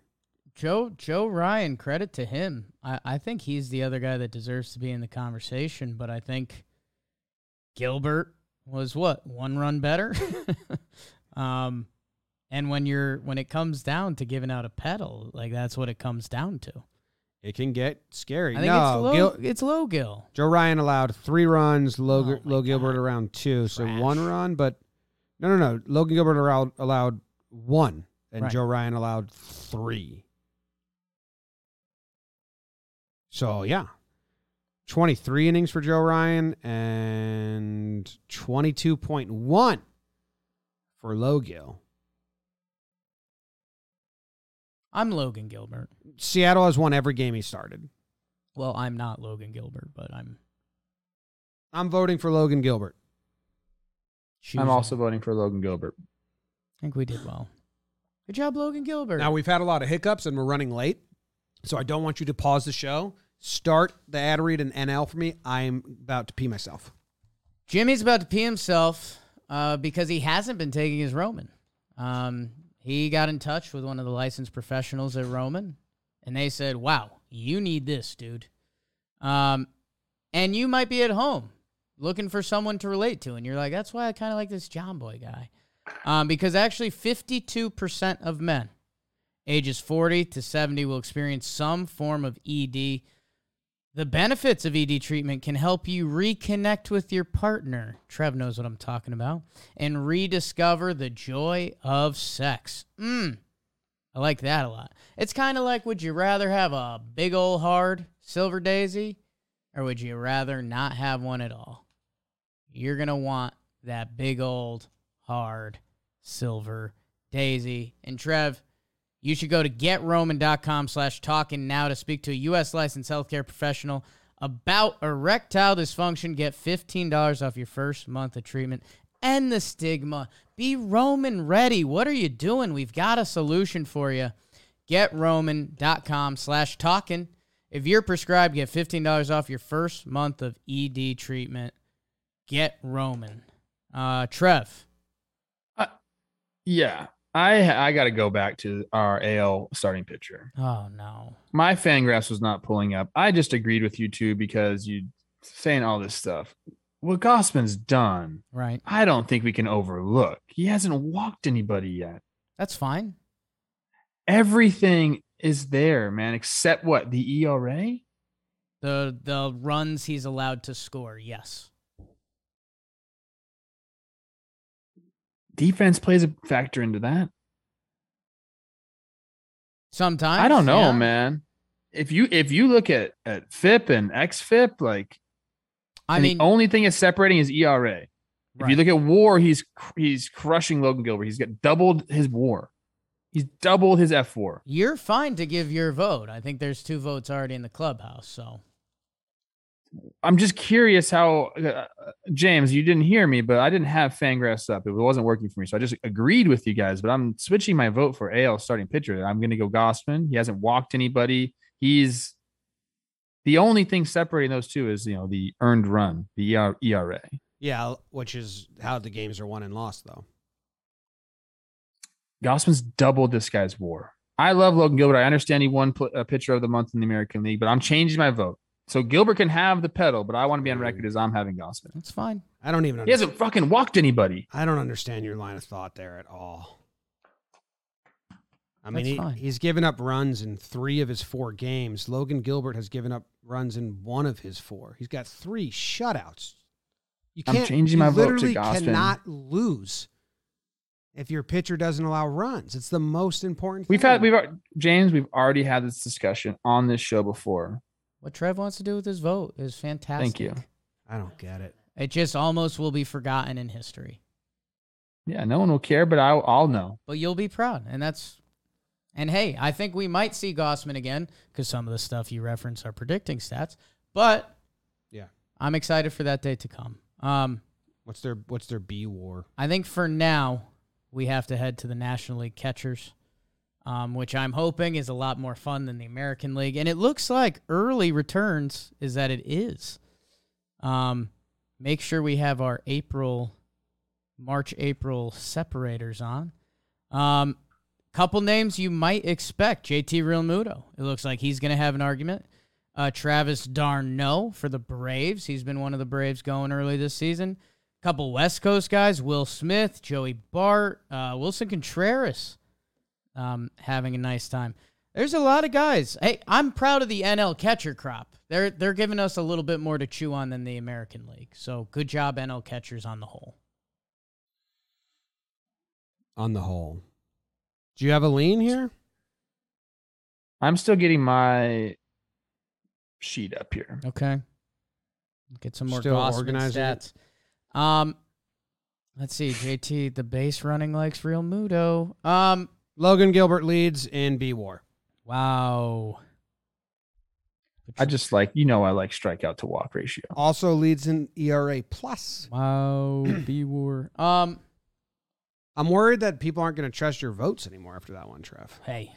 Joe Joe Ryan, credit to him. I, I think he's the other guy that deserves to be in the conversation, but I think Gilbert was what? One run better? um, and when you're when it comes down to giving out a pedal, like that's what it comes down to. It can get scary. I think no, it's, low, Gil- it's low Gil. Joe Ryan allowed three runs, low, oh low Gilbert around two, Trash. So one run, but... No, no, no. Logan Gilbert allowed, allowed one, and right. Joe Ryan allowed three. So, yeah. twenty-three innings for Joe Ryan and twenty-two point one for Low Gil. I'm Logan Gilbert. Seattle has won every game he started. Well, I'm not Logan Gilbert, but I'm... I'm voting for Logan Gilbert. Choosing. I'm also voting for Logan Gilbert. I think we did well. Good job, Logan Gilbert. Now, we've had a lot of hiccups, and we're running late, so I don't want you to pause the show. Start the ad read and N L for me. I'm about to pee myself. Jimmy's about to pee himself uh, because he hasn't been taking his Roman. Um, he got in touch with one of the licensed professionals at Roman, and they said, wow, you need this, dude. Um, and you might be at home looking for someone to relate to, and you're like, that's why I kind of like this John Boy guy. Um, because actually fifty-two percent of men ages forty to seventy will experience some form of E D. The benefits of E D treatment can help you reconnect with your partner. Trev knows what I'm talking about. And rediscover the joy of sex. Mmm. I like that a lot. It's kind of like, would you rather have a big old hard silver daisy or would you rather not have one at all? You're going to want that big old hard silver daisy. And Trev, you should go to getroman.com slash talking now to speak to a U S licensed healthcare professional about erectile dysfunction. Get fifteen dollars off your first month of treatment. End the stigma. Be Roman ready. What are you doing? We've got a solution for you. Getroman.com slash talking. If you're prescribed, get fifteen dollars off your first month of E D treatment. Get Roman. Uh, Trev. Uh, yeah. I I got to go back to our A L starting pitcher. Oh, no. My Fangraphs was not pulling up. I just agreed with you, too, because you saying all this stuff. What Gausman's done, right? I don't think we can overlook. He hasn't walked anybody yet. That's fine. Everything is there, man, except what? The E R A? The, the runs he's allowed to score, yes. Defense plays a factor into that. Sometimes. I don't know, yeah. man. If you if you look at, at F I P and X F I P, like, I mean, the only thing that's separating is E R A. Right. If you look at WAR, he's he's crushing Logan Gilbert. He's got doubled his WAR. He's doubled his F four. You're fine to give your vote. I think there's two votes already in the clubhouse. So I'm just curious how, uh, James, you didn't hear me, but I didn't have Fangraphs up. It wasn't working for me, so I just agreed with you guys, but I'm switching my vote for A L starting pitcher. I'm going to go Gausman. He hasn't walked anybody. He's the only thing separating those two is, you know, the earned run, the E R A. Yeah, which is how the games are won and lost, though. Gausman's doubled this guy's WAR. I love Logan Gilbert. I understand he won pl- a pitcher of the month in the American League, but I'm changing my vote. So Gilbert can have the pedal, but I want to be on record as I'm having Gausman. That's fine. I don't even understand. He hasn't fucking walked anybody. I don't understand your line of thought there at all. I mean, he, he's given up runs in three of his four games. Logan Gilbert has given up runs in one of his four. He's got three shutouts. You can't, I'm changing my vote to Gausman. You literally cannot lose if your pitcher doesn't allow runs. It's the most important thing. We've had, we've, James, we've already had this discussion on this show before. What Trev wants to do with his vote is fantastic. Thank you. I don't get it. It just almost will be forgotten in history. Yeah, no one will care, but I'll, I'll know. But you'll be proud, and that's... And hey, I think we might see Gausman again because some of the stuff you reference are predicting stats, but yeah, I'm excited for that day to come. Um, what's their What's their B war? I think for now, we have to head to the National League catchers. Um, which I'm hoping is a lot more fun than the American League. And it looks like early returns is that it is. Um, make sure we have our April, March, April separators on. Um, couple names you might expect. J T Realmuto. It looks like he's going to have an argument. Uh, Travis d'Arnaud for the Braves. He's been one of the Braves going early this season. Couple West Coast guys. Will Smith, Joey Bart, uh, Wilson Contreras. Um, having a nice time. There's a lot of guys. Hey, I'm proud of the N L catcher crop. They're they're giving us a little bit more to chew on than the American League. So good job, N L catchers on the whole. On the whole. Do you have a lean here? I'm still getting my sheet up here. Okay. Get some more Gausman stats. It. Um, let's see. J T, the base running likes Realmuto. Um. Logan Gilbert leads in B W A R. Wow. I just like, you know, I like strikeout to walk ratio. Also leads in E R A plus. Wow. B W A R. Um, I'm worried that people aren't going to trust your votes anymore after that one, Trev. Hey.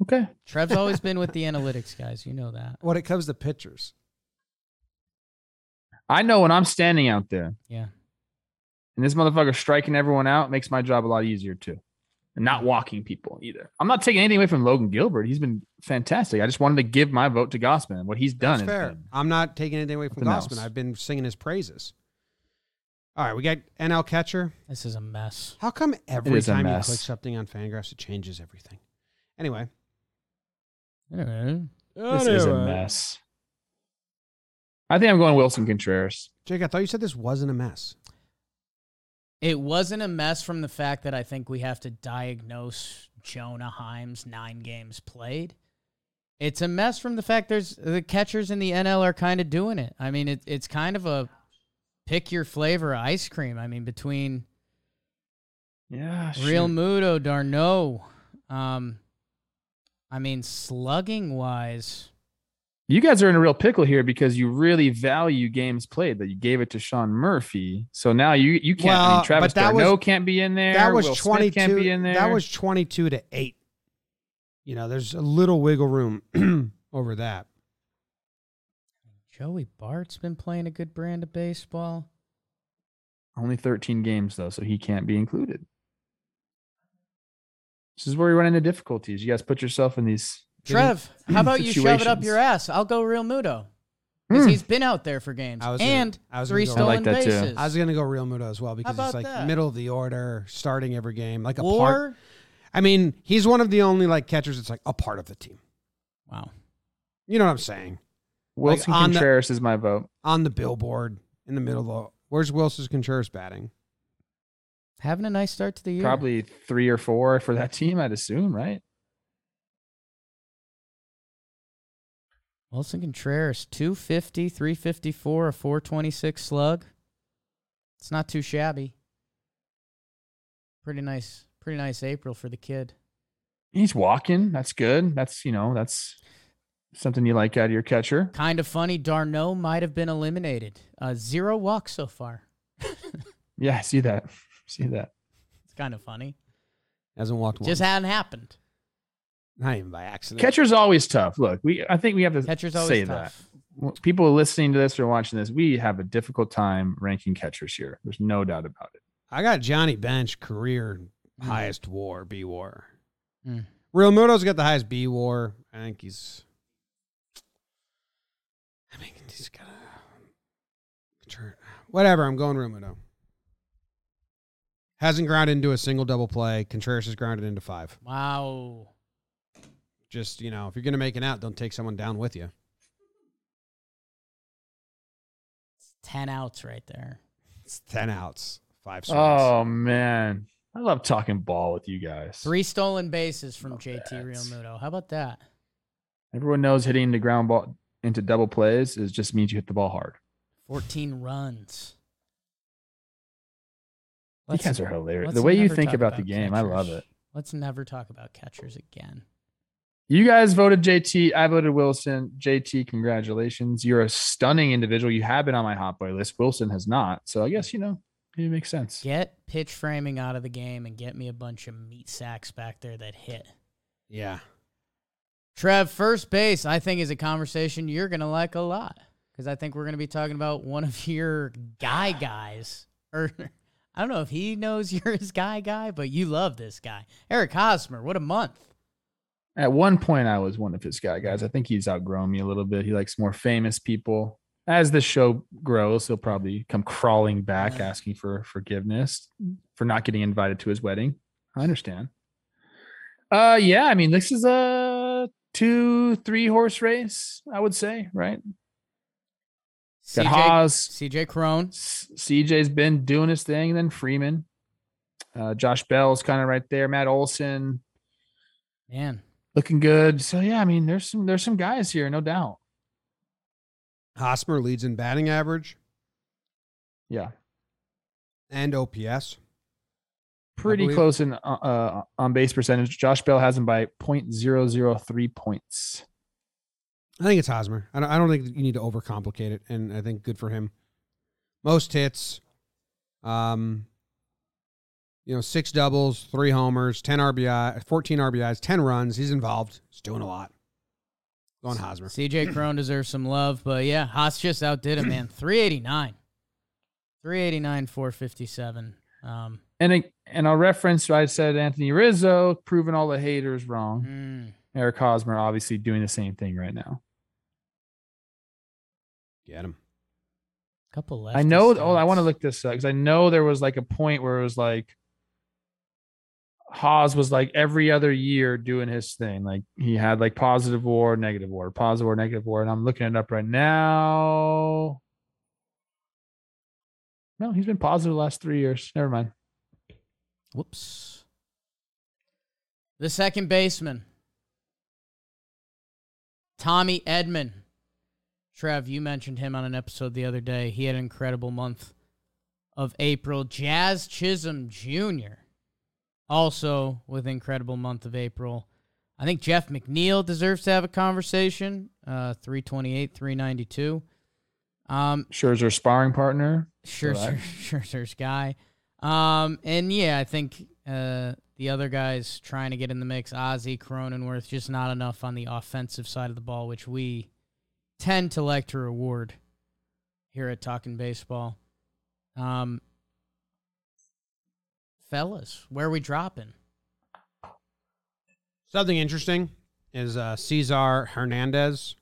Okay. Trev's always been with the analytics guys. You know that. When it comes to pitchers. I know when I'm standing out there. Yeah. And this motherfucker striking everyone out makes my job a lot easier too. And not walking people either. I'm not taking anything away from Logan Gilbert. He's been fantastic. I just wanted to give my vote to Gausman and what he's done. That's fair. Been, I'm not taking anything away from Gausman. Else. I've been singing his praises. All right, we got N L catcher. This is a mess. How come every time you click something on Fangraphs, it changes everything? Anyway. Anyway. This anyway. is a mess. I think I'm going Wilson Contreras. Jake, I thought you said this wasn't a mess. It wasn't a mess from the fact that I think we have to diagnose Jonah Heim's nine games played. It's a mess from the fact there's the catchers in the N L are kind of doing it. I mean, it, it's kind of a pick your flavor ice cream. I mean, between yeah, Real Muto, Darno. Um, I mean, slugging wise. You guys are in a real pickle here because you really value games played, that you gave it to Sean Murphy. So now you, you can't. Well, I mean, Travis Darno can't be in there. That was Will twenty-two. Can't be in there. That was twenty-two to eight. You know, there's a little wiggle room over that. Joey Bart's been playing a good brand of baseball. Only thirteen games though, so he can't be included. This is where we run into difficulties. You guys put yourself in these. Trev, how about you shove it up your ass? I'll go Real Muto. Because mm. he's been out there for games. I was and gonna, I was three stolen I like bases. Too. I was going to go Real Muto as well because it's like that? Middle of the order, starting every game. Like a War? part. I mean, he's one of the only like catchers that's like a part of the team. Wow. You know what I'm saying? Wilson like Contreras the, is my vote. On the billboard, in the middle of the... Where's Wilson Contreras batting? Having a nice start to the year. Probably three or four for that team, I'd assume, right? Wilson Contreras, two fifty, three fifty-four, a four twenty-six slug. It's not too shabby. Pretty nice, pretty nice April for the kid. He's walking. That's good. That's, you know, that's something you like out of your catcher. Kind of funny. Darno might have been eliminated. Uh, zero walks so far. Yeah, I see that. See that. It's kind of funny. Hasn't walked one. Just hadn't happened. Not even by accident. Catcher's always tough. Look, we I think we have to catcher's say tough. that. People listening to this or watching this, we have a difficult time ranking catchers here. There's no doubt about it. I got Johnny Bench career mm. highest WAR, B W A R. Mm. Real Muto's got the highest B W A R. I think he's. I mean, he's got a. Whatever. I'm going Real Muto. Hasn't grounded into a single double play. Contreras has grounded into five. Wow. Just, you know, if you're going to make an out, don't take someone down with you. It's ten outs right there. It's ten outs. Five swings. Oh, man. I love talking ball with you guys. Three stolen bases from J T Real Muto. How about that? Everyone knows hitting the ground ball into double plays is just means you hit the ball hard. fourteen runs. You guys are hilarious. The way you think about the game, I love it. Let's never talk about catchers again. You guys voted J T. I voted Wilson. J T, congratulations. You're a stunning individual. You have been on my hot boy list. Wilson has not. So I guess, you know, it makes sense. Get pitch framing out of the game and get me a bunch of meat sacks back there that hit. Yeah. Trev, first base, I think, is a conversation you're going to like a lot because I think we're going to be talking about one of your guy guys. Or I don't know if he knows you're his guy guy, but you love this guy. Eric Hosmer, what a month. At one point, I was one of his guy guys. I think he's outgrown me a little bit. He likes more famous people. As the show grows, he'll probably come crawling back yeah. asking for forgiveness for not getting invited to his wedding. I understand. Uh, yeah, I mean, this is a two, three horse race, I would say, right? Got Haas. C J Cron. C J's been doing his thing. And then Freeman. Uh, Josh Bell's kind of right there. Matt Olson. Man. Looking good. So, yeah, I mean, there's some there's some guys here, no doubt. Hosmer leads in batting average. Yeah. And O P S. pretty close in uh, on base percentage. Josh Bell has him by point zero zero three points. I think it's Hosmer. I don't, I don't think you need to overcomplicate it, and I think good for him. Most hits, um, you know, six doubles, three homers, ten R B I, fourteen R B Is, ten runs. He's involved. He's doing a lot. Going Hosmer. C J Cron deserves some love, but yeah, Haas just outdid him, man. three eighty-nine three eighty-nine, four fifty-seven. Um, and it, and I'll reference, I said Anthony Rizzo, proving all the haters wrong. Mm. Eric Hosmer obviously doing the same thing right now. Get him. Couple left. I know. Stats. Oh, I want to look this up because I know there was like a point where it was like Haas was like every other year doing his thing. Like he had like positive war, negative war, positive war, negative war. And I'm looking it up right now. No, he's been positive the last three years. Never mind. Whoops. The second baseman, Tommy Edman. Trev, you mentioned him on an episode the other day. He had an incredible month of April. Jazz Chisholm Junior also with incredible month of April. I think Jeff McNeil deserves to have a conversation. Uh, three twenty-eight, three ninety-two. Um, Scherzer's sparring partner. Scherzer, Scherzer's guy. Um, and yeah, I think uh, the other guys trying to get in the mix, Ozzie, Cronenworth, just not enough on the offensive side of the ball, which we tend to like to reward here at Talkin' Baseball. Um, fellas, where are we dropping? Something interesting is uh, Cesar Hernandez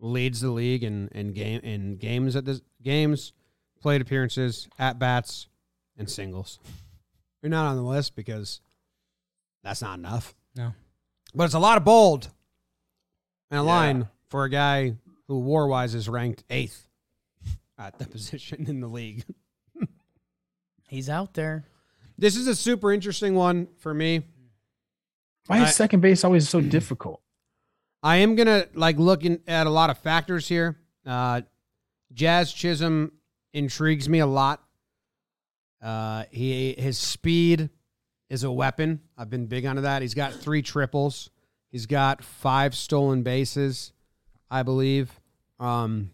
leads the league in, in game in games at this games, plate appearances, at bats, and singles. You're not on the list because that's not enough. No, but it's a lot of bold and a yeah. line for a guy who war-wise is ranked eighth at the position in the league. He's out there. This is a super interesting one for me. Why I, is second base always so difficult? I am going to like looking at a lot of factors here. Uh, Jazz Chisholm intrigues me a lot. Uh, he his speed is a weapon. I've been big onto that. He's got three triples. He's got five stolen bases, I believe. Um,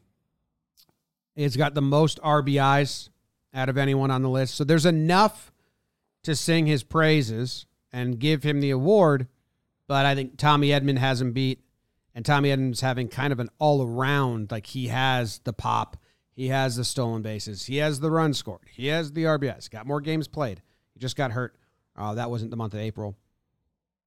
he's got the most R B Is out of anyone on the list. So there's enough to sing his praises and give him the award, but I think Tommy Edman has him beat, and Tommy Edman's having kind of an all-around, like he has the pop, he has the stolen bases, he has the run scored, he has the R B Is, got more games played, he just got hurt. Uh, that wasn't the month of April.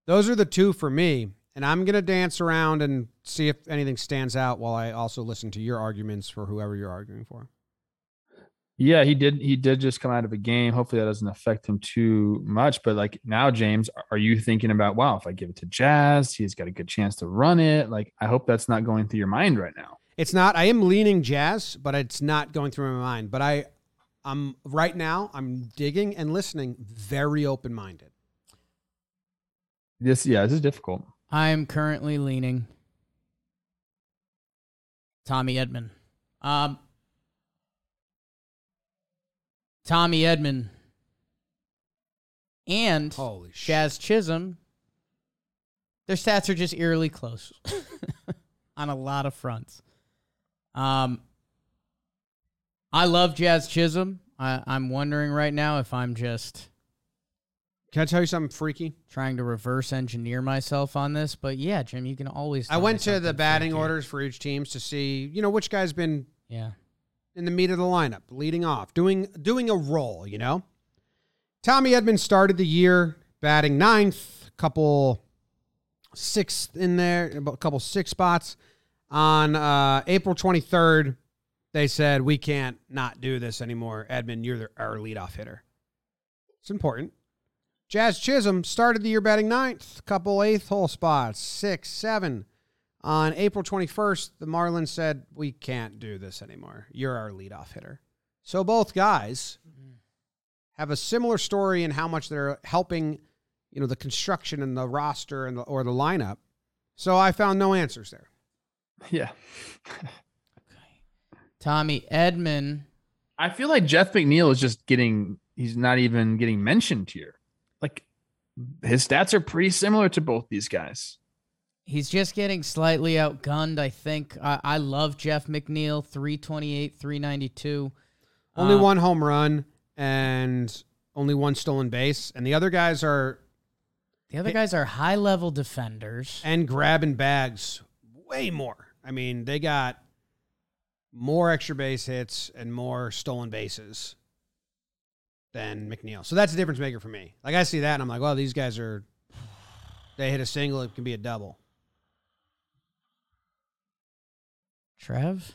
Those are the two for me. And I'm going to dance around and see if anything stands out while I also listen to your arguments for whoever you're arguing for. Yeah, he did. He did just come out of a game. Hopefully that doesn't affect him too much. But like now, James, are you thinking about, wow, if I give it to Jazz, he's got a good chance to run it. Like, I hope that's not going through your mind right now. It's not. I am leaning Jazz, but it's not going through my mind. But I, I'm right now, I'm digging and listening, very open-minded. This, yeah, this is difficult. I am currently leaning Tommy Edman. Um, Tommy Edman and Holy Jazz shit. Chisholm, their stats are just eerily close on a lot of fronts. Um, I love Jazz Chisholm. I, I'm wondering right now if I'm just... Can I tell you something freaky? Trying to reverse engineer myself on this, but yeah, Jim, you can always. I went to the batting freaky. orders for each teams to see, you know, which guy's been yeah in the meat of the lineup, leading off, doing doing a role. You know, Tommy Edman started the year batting ninth, couple sixth in there, a couple six spots. On uh, April twenty-third, they said we can't not do this anymore. Edman, you're the, our leadoff hitter. It's important. Jazz Chisholm started the year batting ninth, couple eighth hole spots, six, seven. On April twenty-first, the Marlins said, we can't do this anymore. You're our leadoff hitter. So both guys have a similar story in how much they're helping, you know, the construction and the roster and the, or the lineup. So I found no answers there. Yeah. Okay. Tommy Edman. I feel like Jeff McNeil is just getting he's not even getting mentioned here. Like, his stats are pretty similar to both these guys. He's just getting slightly outgunned, I think. I, I love Jeff McNeil, three twenty-eight, three ninety-two. Only um, one home run and only one stolen base. And the other guys are... The other guys are high-level defenders. And grabbing bags way more. I mean, they got more extra base hits and more stolen bases than McNeil. So that's a difference maker for me. Like, I see that, and I'm like, well, these guys are... They hit a single, it can be a double. Trev?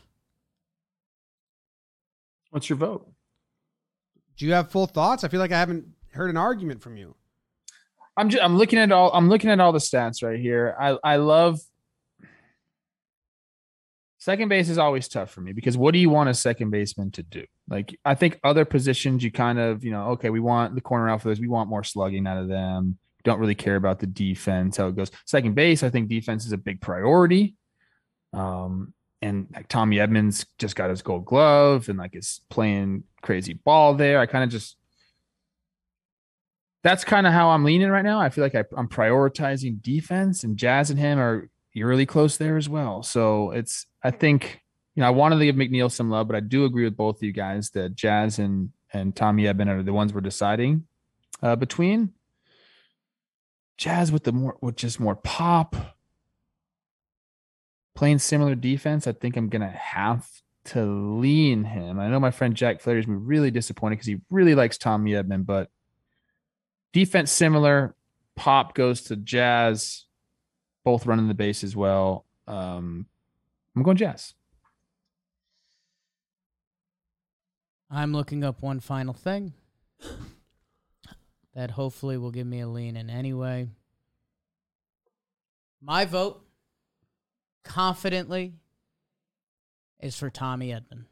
What's your vote? Do you have full thoughts? I feel like I haven't heard an argument from you. I'm just, I'm looking at all I'm looking at all the stats right here. I, I love second base is always tough for me because what do you want a second baseman to do? Like, I think other positions you kind of, you know, okay, we want the corner outfielders, we want more slugging out of them. Don't really care about the defense, how it goes. Second base, I think defense is a big priority. Um, and like Tommy Edman's just got his gold glove and like is playing crazy ball there. I kind of just, that's kind of how I'm leaning right now. I feel like I, I'm prioritizing defense, and Jazz and him are eerily close there as well. So it's, I think, you know, I wanted to give McNeil some love, but I do agree with both of you guys that Jazz and, and Tommy Edman are the ones we're deciding uh, between. Jazz with the more, with just more pop, playing similar defense. I think I'm going to have to lean him. I know my friend Jack Flaherty's been really disappointed because he really likes Tommy Edman, but defense similar, pop goes to Jazz, both running the base as well. Um, I'm going Jazz. I'm looking up one final thing that hopefully will give me a lean in anyway. My vote, confidently, is for Tommy Edman.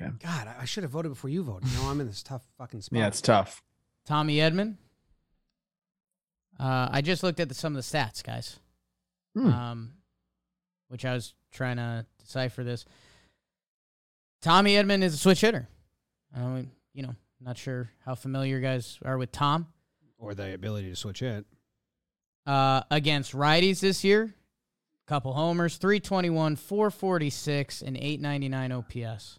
Okay. God, I should have voted before you voted. No, I'm in this tough fucking spot. Yeah, it's tough. Tommy Edman. Uh, I just looked at the, some of the stats, guys, hmm. um, which I was trying to decipher this. Tommy Edman is a switch hitter. I don't, you know. Not sure how familiar you guys are with Tom. Or the ability to switch hit. Uh, against righties this year, couple homers, three twenty-one, four forty-six, and eight ninety-nine O P S.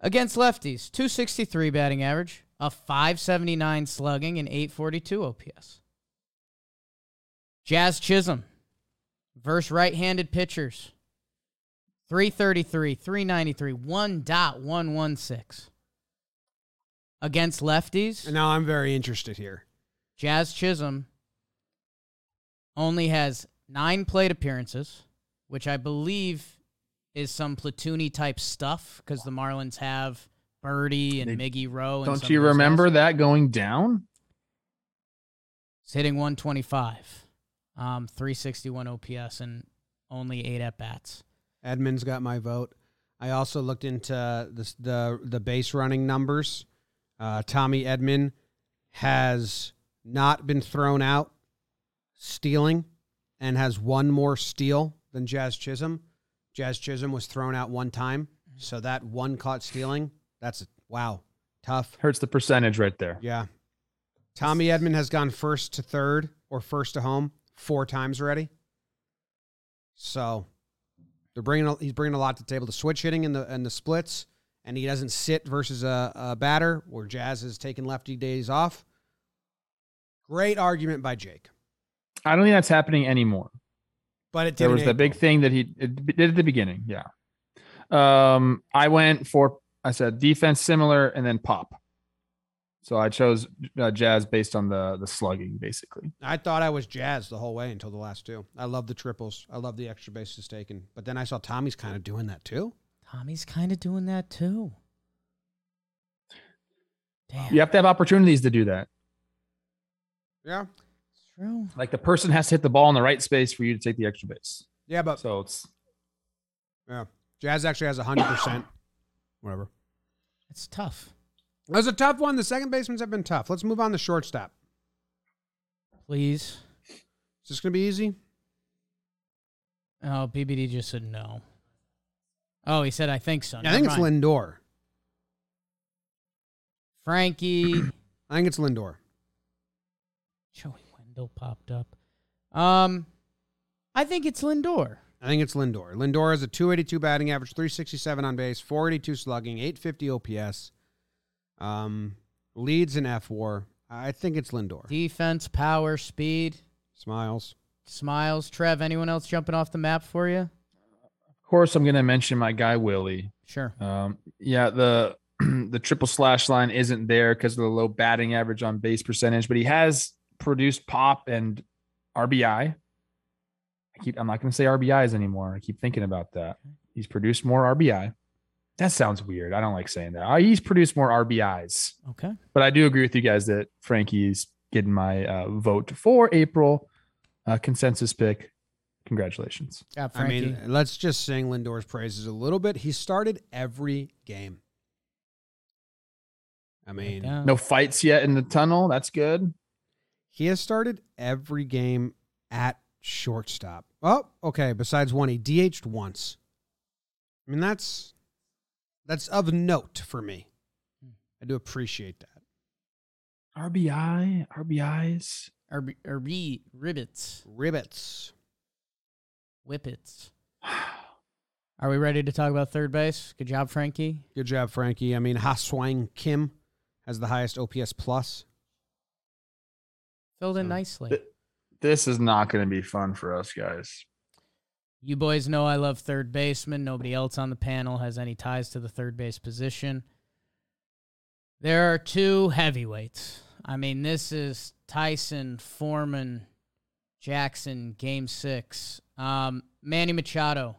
Against lefties, two sixty-three batting average, a five seventy-nine slugging, and eight forty-two O P S. Jazz Chisholm versus right-handed pitchers, three thirty-three, three ninety-three, one point one one six. Against lefties. Now I'm very interested here. Jazz Chisholm only has nine plate appearances, which I believe is some platoony type stuff because the Marlins have Birdie and they, Miggy Rowe. And don't you remember guys. That going down? He's hitting one twenty-five, um, three sixty-one O P S, and only eight at bats. Edman's got my vote. I also looked into the the, the base running numbers. Uh, Tommy Edman has not been thrown out stealing and has one more steal than Jazz Chisholm. Jazz Chisholm was thrown out one time, so that one caught stealing. That's, wow, tough. Hurts the percentage right there. Yeah. Tommy Edman has gone first to third or first to home four times already. So they're bringing a, he's bringing a lot to the table. The switch hitting and the and the splits. And he doesn't sit versus a, a batter where Jazz has taken lefty days off. Great argument by Jake. I don't think that's happening anymore. But it did. There was the big thing that he did at the beginning. Yeah. Um, I went for, I said defense similar and then pop. So I chose uh, Jazz based on the, the slugging, basically. I thought I was Jazz the whole way until the last two. I love the triples. I love the extra bases taken. But then I saw Tommy's kind of doing that too. Tommy's kind of doing that too. Damn. You have to have opportunities to do that. Yeah. It's true. Like the person has to hit the ball in the right space for you to take the extra base. Yeah, but so it's yeah. Jazz actually has one hundred percent. Whatever. It's tough. That was a tough one. The second basemans have been tough. Let's move on to shortstop. Please. Is this going to be easy? Oh, B B D just said no. Oh, he said, I think so. Yeah, I think it's Lindor. Frankie. I think it's Lindor. Joey Wendell popped up. Um, I think it's Lindor. I think it's Lindor. Lindor has a two eighty-two batting average, three sixty-seven on base, four eighty-two slugging, eight fifty O P S. Um, leads in F W A R. I think it's Lindor. Defense, power, speed. Smiles. Smiles. Trev, anyone else jumping off the map for you? Of course, I'm going to mention my guy, Willie. Sure. Um, yeah, the the triple slash line isn't there because of the low batting average on base percentage, but he has produced pop and R B I. I keep, I'm not going to say R B Is anymore. I keep thinking about that. He's produced more R B I. That sounds weird. I don't like saying that. He's produced more R B Is. Okay. But I do agree with you guys that Frankie's getting my uh, vote for April uh, consensus pick. Congratulations. Yeah, I mean, let's just sing Lindor's praises a little bit. He started every game. I mean, yeah. No fights yet in the tunnel. That's good. He has started every game at shortstop. Oh, okay. Besides one, he D H'd once. I mean, that's... That's of note for me. I do appreciate that. R B I, R B Is, R B, R B ribbits, ribbits, whippets. Are we ready to talk about third base? Good job, Frankie. Good job, Frankie. I mean, Ha-Swang Kim has the highest O P S plus. Filled in nicely. Th- this is not going to be fun for us, guys. You boys know I love third baseman. Nobody else on the panel has any ties to the third base position. There are two heavyweights. I mean, this is Tyson, Foreman, Jackson, game six. Um, Manny Machado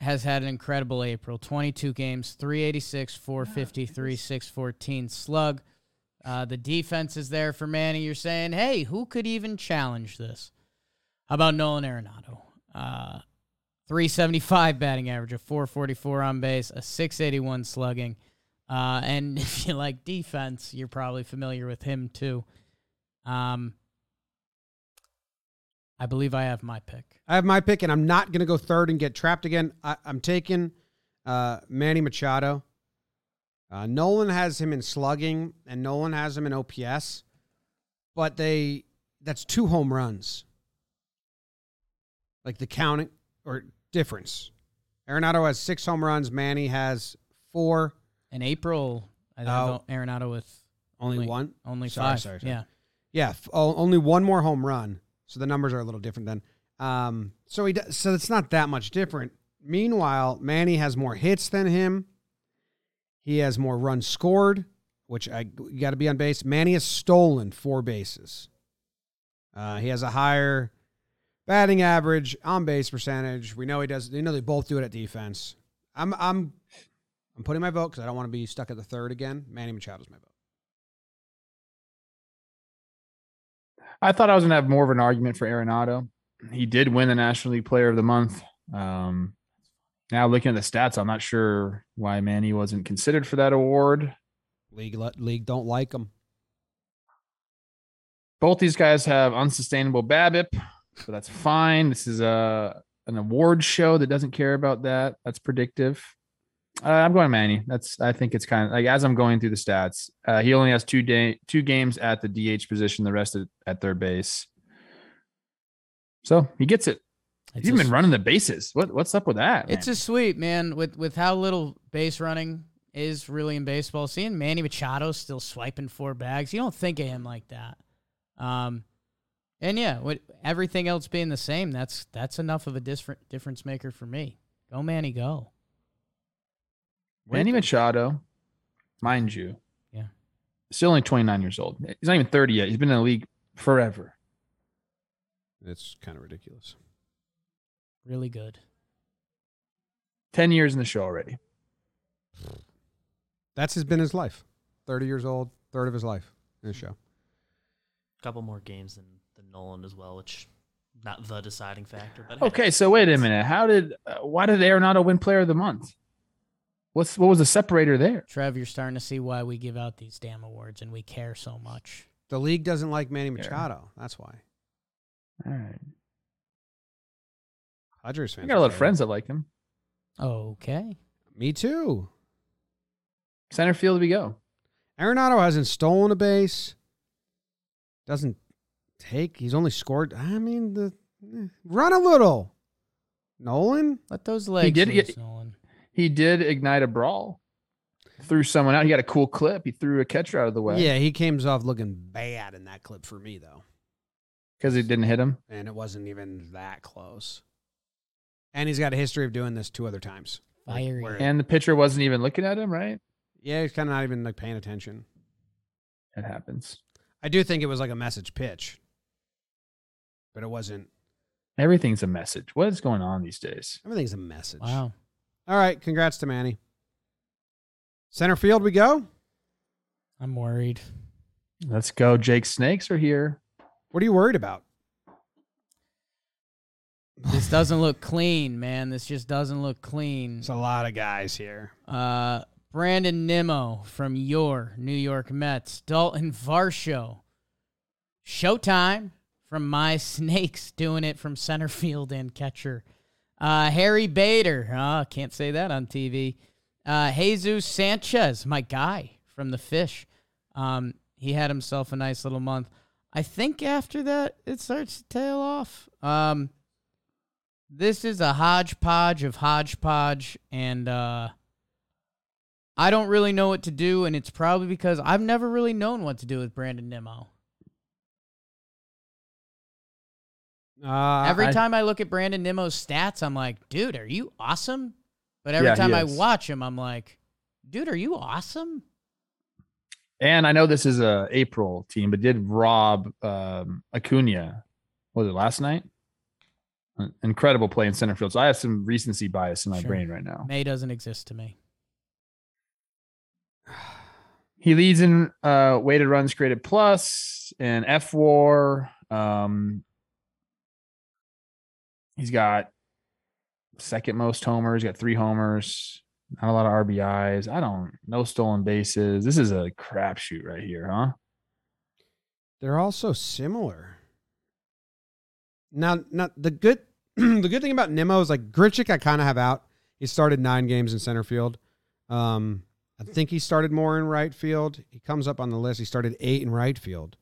has had an incredible April. twenty-two games, three eighty-six, four fifty-three, six fourteen slug. Uh, the defense is there for Manny. You're saying, hey, who could even challenge this? How about Nolan Arenado? Uh, three seventy-five batting average, a four forty-four on base, a six eighty-one slugging. Uh, and if you like defense, you're probably familiar with him too. Um, I believe I have my pick. I have my pick, and I'm not going to go third and get trapped again. I, I'm taking uh, Manny Machado. Uh, Nolan has him in slugging, and Nolan has him in O P S. But they that's two home runs. Like the counting or difference. Arenado has six home runs. Manny has four. In April, I don't know, Arenado with only, only one. Only sorry, five. Sorry, sorry. Yeah. Yeah. F- oh, only one more home run. So the numbers are a little different then. Um, so he d- so it's not that much different. Meanwhile, Manny has more hits than him. He has more runs scored, which I you got to be on base. Manny has stolen four bases. Uh, he has a higher batting average, on base percentage. We know he does. You know they both do it at defense. I'm I'm I'm putting my vote because I don't want to be stuck at the third again. Manny Machado's my vote. I thought I was gonna have more of an argument for Arenado. He did win the National League Player of the Month. Um, now looking at the stats, I'm not sure why Manny wasn't considered for that award. League league don't like him. Both these guys have unsustainable BABIP. So that's fine. This is a an award show that doesn't care about that. That's predictive. Uh, I'm going Manny. That's I think it's kind of like as I'm going through the stats. Uh, he only has two day two games at the D H position. The rest at, at third base. So he gets it. He's even been running the bases. What what's up with that? It's a sweep, man. With with how little base running is really in baseball. Seeing Manny Machado still swiping four bags, you don't think of him like that. Um. And yeah, with everything else being the same, that's that's enough of a different difference maker for me. Go Manny, go. Manny Machado, mind you, yeah, still only twenty-nine years old. He's not even thirty yet. He's been in the league forever. It's kind of ridiculous. Really good. Ten years in the show already. That's been his life. Thirty years old, third of his life in the show. A couple more games than. Nolan as well, which not the deciding factor. But okay, so wait a minute. How did uh, why did Arenado win Player of the Month? What's what was the separator there? Trev, you're starting to see why we give out these damn awards and we care so much. The league doesn't like Manny Machado. Yeah. That's why. All right. Dodgers fans. I got a lot of friends that like him. Okay. Me too. Center field we go. Arenado hasn't stolen a base. Doesn't take. He's only scored. I mean, the eh, run a little. Nolan? Let those legs. He did, loose, he, Nolan. He did ignite a brawl. Threw someone out. He got a cool clip. He threw a catcher out of the way. Yeah, he came off looking bad in that clip for me, though. Because he didn't hit him? And it wasn't even that close. And he's got a history of doing this two other times. Fiery. Like, and the pitcher wasn't even looking at him, right? Yeah, he's kind of not even like paying attention. It happens. I do think it was like a message pitch. But it wasn't. Everything's a message. What is going on these days? Everything's a message. Wow. All right, congrats to Manny. Center field we go? I'm worried. Let's go. Jake Snakes are here. What are you worried about? This doesn't look clean, man. This just doesn't look clean. There's a lot of guys here. Uh, Brandon Nimmo from your New York Mets. Dalton Varsho. Showtime from my Snakes, doing it from center field and catcher. Uh, Harry Bader. Uh, can't say that on T V. Uh, Jesus Sanchez, my guy from the Fish. Um, he had himself a nice little month. I think after that, it starts to tail off. Um, this is a hodgepodge of hodgepodge, and uh, I don't really know what to do, and it's probably because I've never really known what to do with Brandon Nimmo. Uh, every I, time I look at Brandon Nimmo's stats, I'm like, dude, are you awesome? But every yeah, time I watch him, I'm like, dude, are you awesome? And I know this is a April team, but did rob um, Acuna, what was it, last night? An incredible play in center field. So I have some recency bias in my sure. brain right now. May doesn't exist to me. He leads in uh, weighted runs created plus and F W A R. Um, he's got second most homers. He's got three homers. Not a lot of R B Is. I don't. No stolen bases. This is a crapshoot right here, huh? They're all so similar. Now, now the good, the good thing about Nimmo is like Grichuk. I kind of have out. He started nine games in center field. Um, I think he started more in right field. He comes up on the list. He started eight in right field.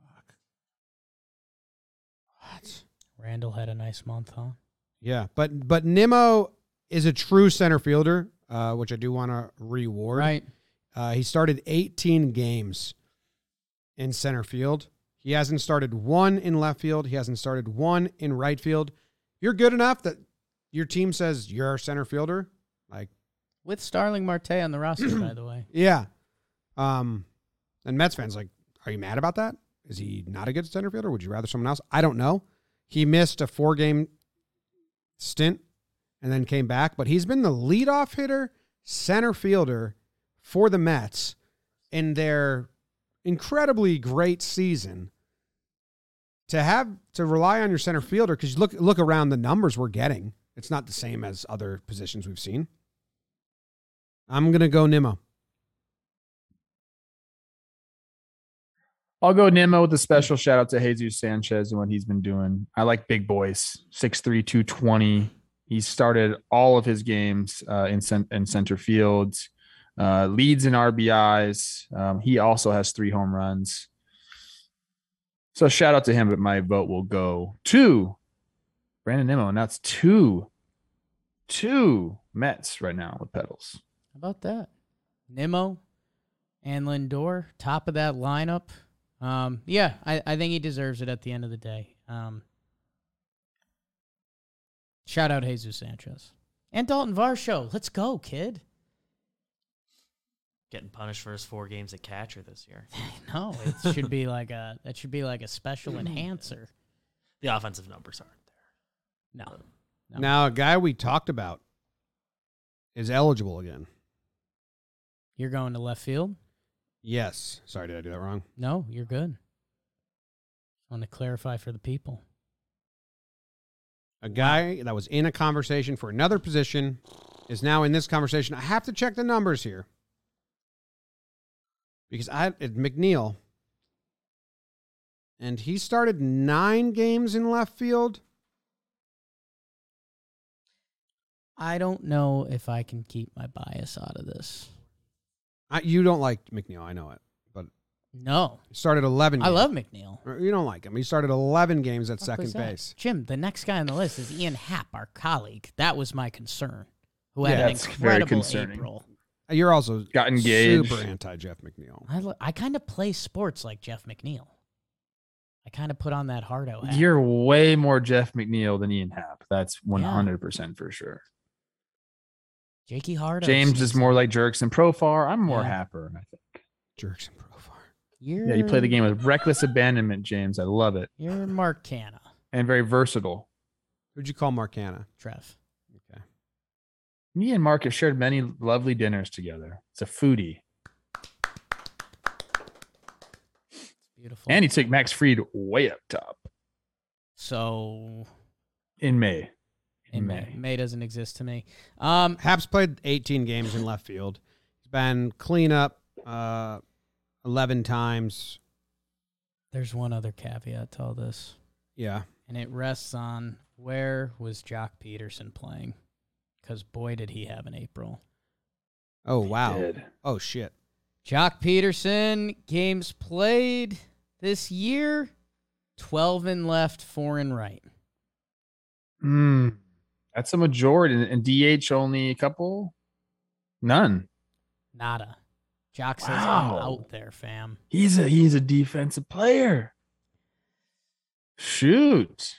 Fuck. What? Randall had a nice month, huh? Yeah, but but Nimmo is a true center fielder, uh, which I do want to reward. Right. Uh, he started eighteen games in center field. He hasn't started one in left field. He hasn't started one in right field. You're good enough that your team says you're a center fielder. Like with Starling Marte on the roster, by the way. Yeah. Um, and Mets fans like, are you mad about that? Is he not a good center fielder? Would you rather someone else? I don't know. He missed a four-game stint and then came back, but he's been the leadoff hitter, center fielder for the Mets in their incredibly great season. To have to rely on your center fielder, because look look around the numbers we're getting. It's not the same as other positions we've seen. I'm going to go Nimmo. I'll go Nimmo with a special shout out to Jesus Sanchez and what he's been doing. I like big boys, six three, two twenty. He started all of his games uh, in, cent- in center field, uh, leads in R B Is. Um, he also has three home runs. So shout out to him, but my vote will go to Brandon Nimmo, and that's two, two Mets right now with pedals. How about that? Nimmo and Lindor, top of that lineup. Um, yeah, I, I think he deserves it at the end of the day. Um, Shout out Jesus Sanchez. And Dalton Varsho. Let's go, kid. Getting punished for his four games at catcher this year. No, it should be like a that should be like a special enhancer. The offensive numbers aren't there. No. no. Now a guy we talked about is eligible again. You're going to left field? Yes. Sorry, did I do that wrong? No, you're good. I want to clarify for the people. A guy that was in a conversation for another position is now in this conversation. I have to check the numbers here. Because I it's McNeil. And he started nine games in left field. I don't know if I can keep my bias out of this. I, you don't like McNeil, I know it. But no. He started eleven games. I love McNeil. You don't like him. He started eleven games at second base. Jim, the next guy on the list is Ian Happ, our colleague. That was my concern. Who had yeah, an incredible April. You're also got engaged. Super anti-Jeff McNeil. I, lo- I kind of play sports like Jeff McNeil. I kind of put on that hard-o hat. You're way more Jeff McNeil than Ian Happ. That's one hundred percent yeah. for sure. Jakey Hard-o. James is more like Jerks and Profar. I'm more yeah. Happer, I think. Jerks and Profar. You're... Yeah, you play the game with reckless abandonment, James. I love it. You're Mark Canna. And very versatile. Who'd you call Mark Canna? Trev. Okay. Me and Mark have shared many lovely dinners together. It's a foodie. It's beautiful. And he took Max Fried way up top. So. In May. In May. May. May doesn't exist to me. Um, Hap's played eighteen games in left field. He's been cleanup uh, eleven times. There's one other caveat to all this. Yeah. And it rests on where was Jock Peterson playing? Because, boy, did he have an April. Oh, wow. Oh, shit. Jock Peterson, games played this year, twelve in left, four in right. Hmm. That's a majority, and D H only a couple? None. Nada. Jock says, wow. I'm out there, fam. He's a he's a defensive player. Shoot.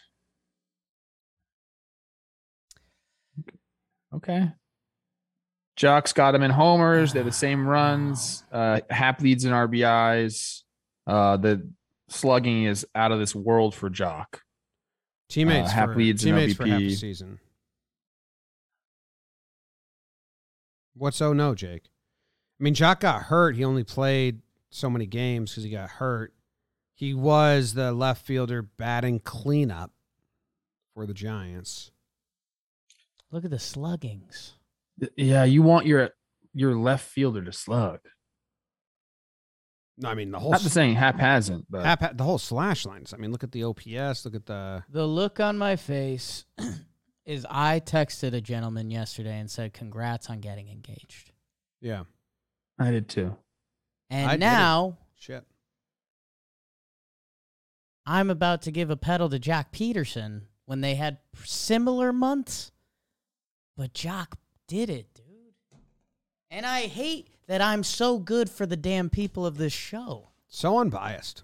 Okay. Jock's got him in homers. They have the same runs. Uh, Hap leads in R B Is. Uh, the slugging is out of this world for Jock. Teammates, uh, Hap for, leads teammates in for half the season. What's oh no, Jake? I mean, Jock got hurt. He only played so many games because he got hurt. He was the left fielder batting cleanup for the Giants. Look at the sluggings. Yeah, you want your your left fielder to slug. No, I mean the whole. Not the saying Hap hasn't, but Hap, the whole slash lines. I mean, look at the O P S. Look at the the look on my face. Is I texted a gentleman yesterday and said, congrats on getting engaged. Yeah. I did too. And I now shit. I'm about to give a pedal to Jock Peterson when they had similar months, but Jock did it, dude. And I hate that I'm so good for the damn people of this show. So unbiased.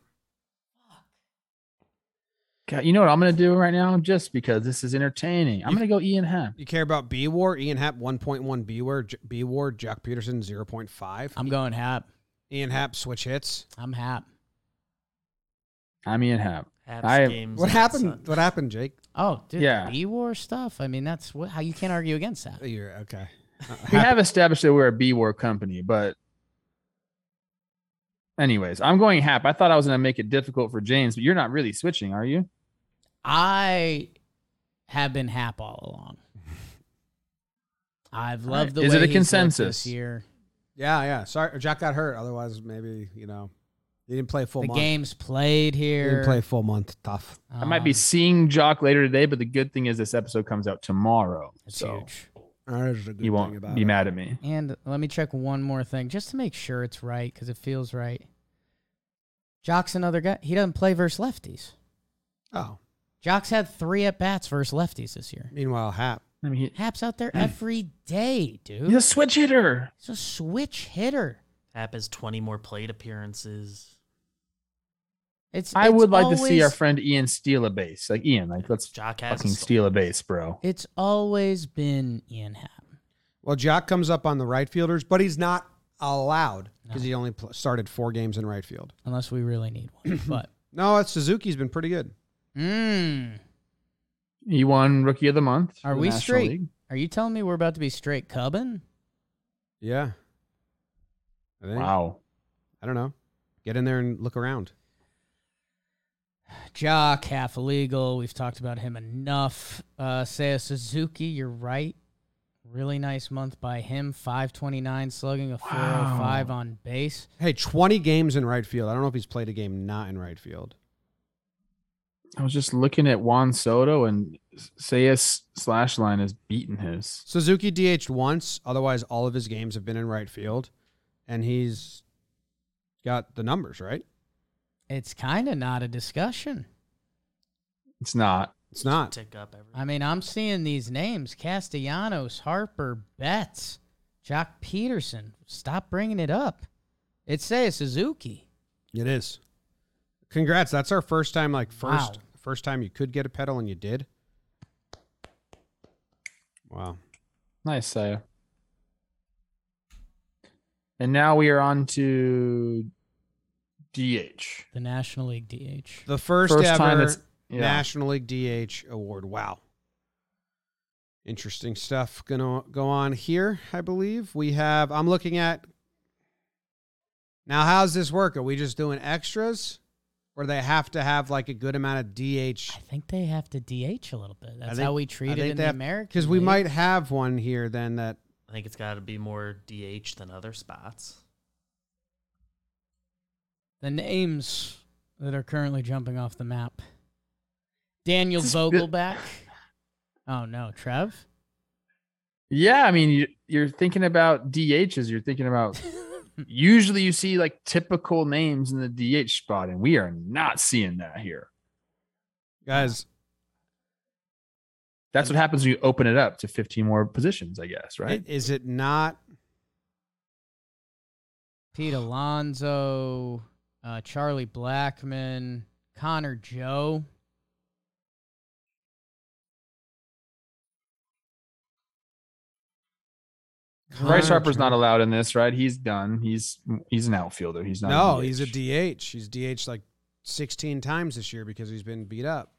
God, you know what I'm going to do right now? Just because this is entertaining. I'm going to go Ian Happ. You care about B-War? Ian Happ, one point one B-War. J- B-War, Jock Peterson, zero point five. I'm going Happ. Ian Happ, switch hits. I'm Happ. I'm Ian Happ. I, games what happened? Sun. What happened, Jake? Oh, dude, yeah. B-War stuff. I mean, that's what, how you can't argue against that. You're okay. Uh, we have established that we're a B-War company, but... Anyways, I'm going Hap. I thought I was going to make it difficult for James, but you're not really switching, are you? I have been Hap all along. I've loved right. the Is way it a he's consensus this year. Yeah, yeah. Sorry, Jack got hurt. Otherwise, maybe, you know, he didn't play full the month. The game's played here. He didn't play full month. Tough. Um, I might be seeing Jock later today, but the good thing is this episode comes out tomorrow. That's so. Huge. You won't about be it. Mad at me. And let me check one more thing just to make sure it's right because it feels right. Jock's another guy. He doesn't play versus lefties. Oh. Jock's had three at-bats versus lefties this year. Meanwhile, Hap. I mean, he, Hap's out there mm. every day, dude. He's a switch hitter. He's a switch hitter. Hap has twenty more plate appearances. It's. I it's would like always, to see our friend Ian steal a base. Like, Ian, like let's Jock fucking steal a base, bro. It's always been Ian Happ. Well, Jock comes up on the right fielders, but he's not allowed because no. he only pl- started four games in right field. Unless we really need one. But no, it's, Suzuki's been pretty good. Mm. He won Rookie of the Month. Are we National straight? League. Are you telling me we're about to be straight cubbing? Yeah. I think. Wow. I don't know. Get in there and look around. Jock, half illegal. We've talked about him enough. Uh, Seiya Suzuki, you're right. Really nice month by him. five twenty-nine slugging, a four oh five wow. on base. Hey, twenty games in right field. I don't know if he's played a game not in right field. I was just looking at Juan Soto, and Seiya's slash line has beaten his. Suzuki D H'd once. Otherwise, all of his games have been in right field, and he's got the numbers, right? It's kind of not a discussion. It's not. It's not. Tick up everything. I mean, I'm seeing these names. Castellanos, Harper, Betts, Jock Peterson. Stop bringing it up. It's Seiya Suzuki. It is. Congrats. That's our first time, like, first wow. first time you could get a pedal, and you did. Wow. Nice, Seiya. And now we are on to D H. The National League D H. The first, first ever time it's, yeah. National League D H award. Wow. Interesting stuff going to go on here, I believe. We have, I'm looking at, now how's this work? Are we just doing extras? Or they have to have like a good amount of D H. I think they have to D H a little bit. That's think, how we treat it in the have, American League. Because we might have one here then that. I think it's got to be more D H than other spots. The names that are currently jumping off the map. Daniel Vogelback. Oh, no. Trev? Yeah, I mean, you, you're thinking about D Hs. You're thinking about... Usually you see like typical names in the D H spot, and we are not seeing that here. Guys. That's what happens when you open it up to fifteen more positions, I guess, right? Is it not? Pete Alonso, uh, Charlie Blackmon, Connor Joe. Bryce Harper's not allowed in this, right? He's done. He's he's an outfielder. He's not. No, he's a D H. He's D H like sixteen times this year because he's been beat up.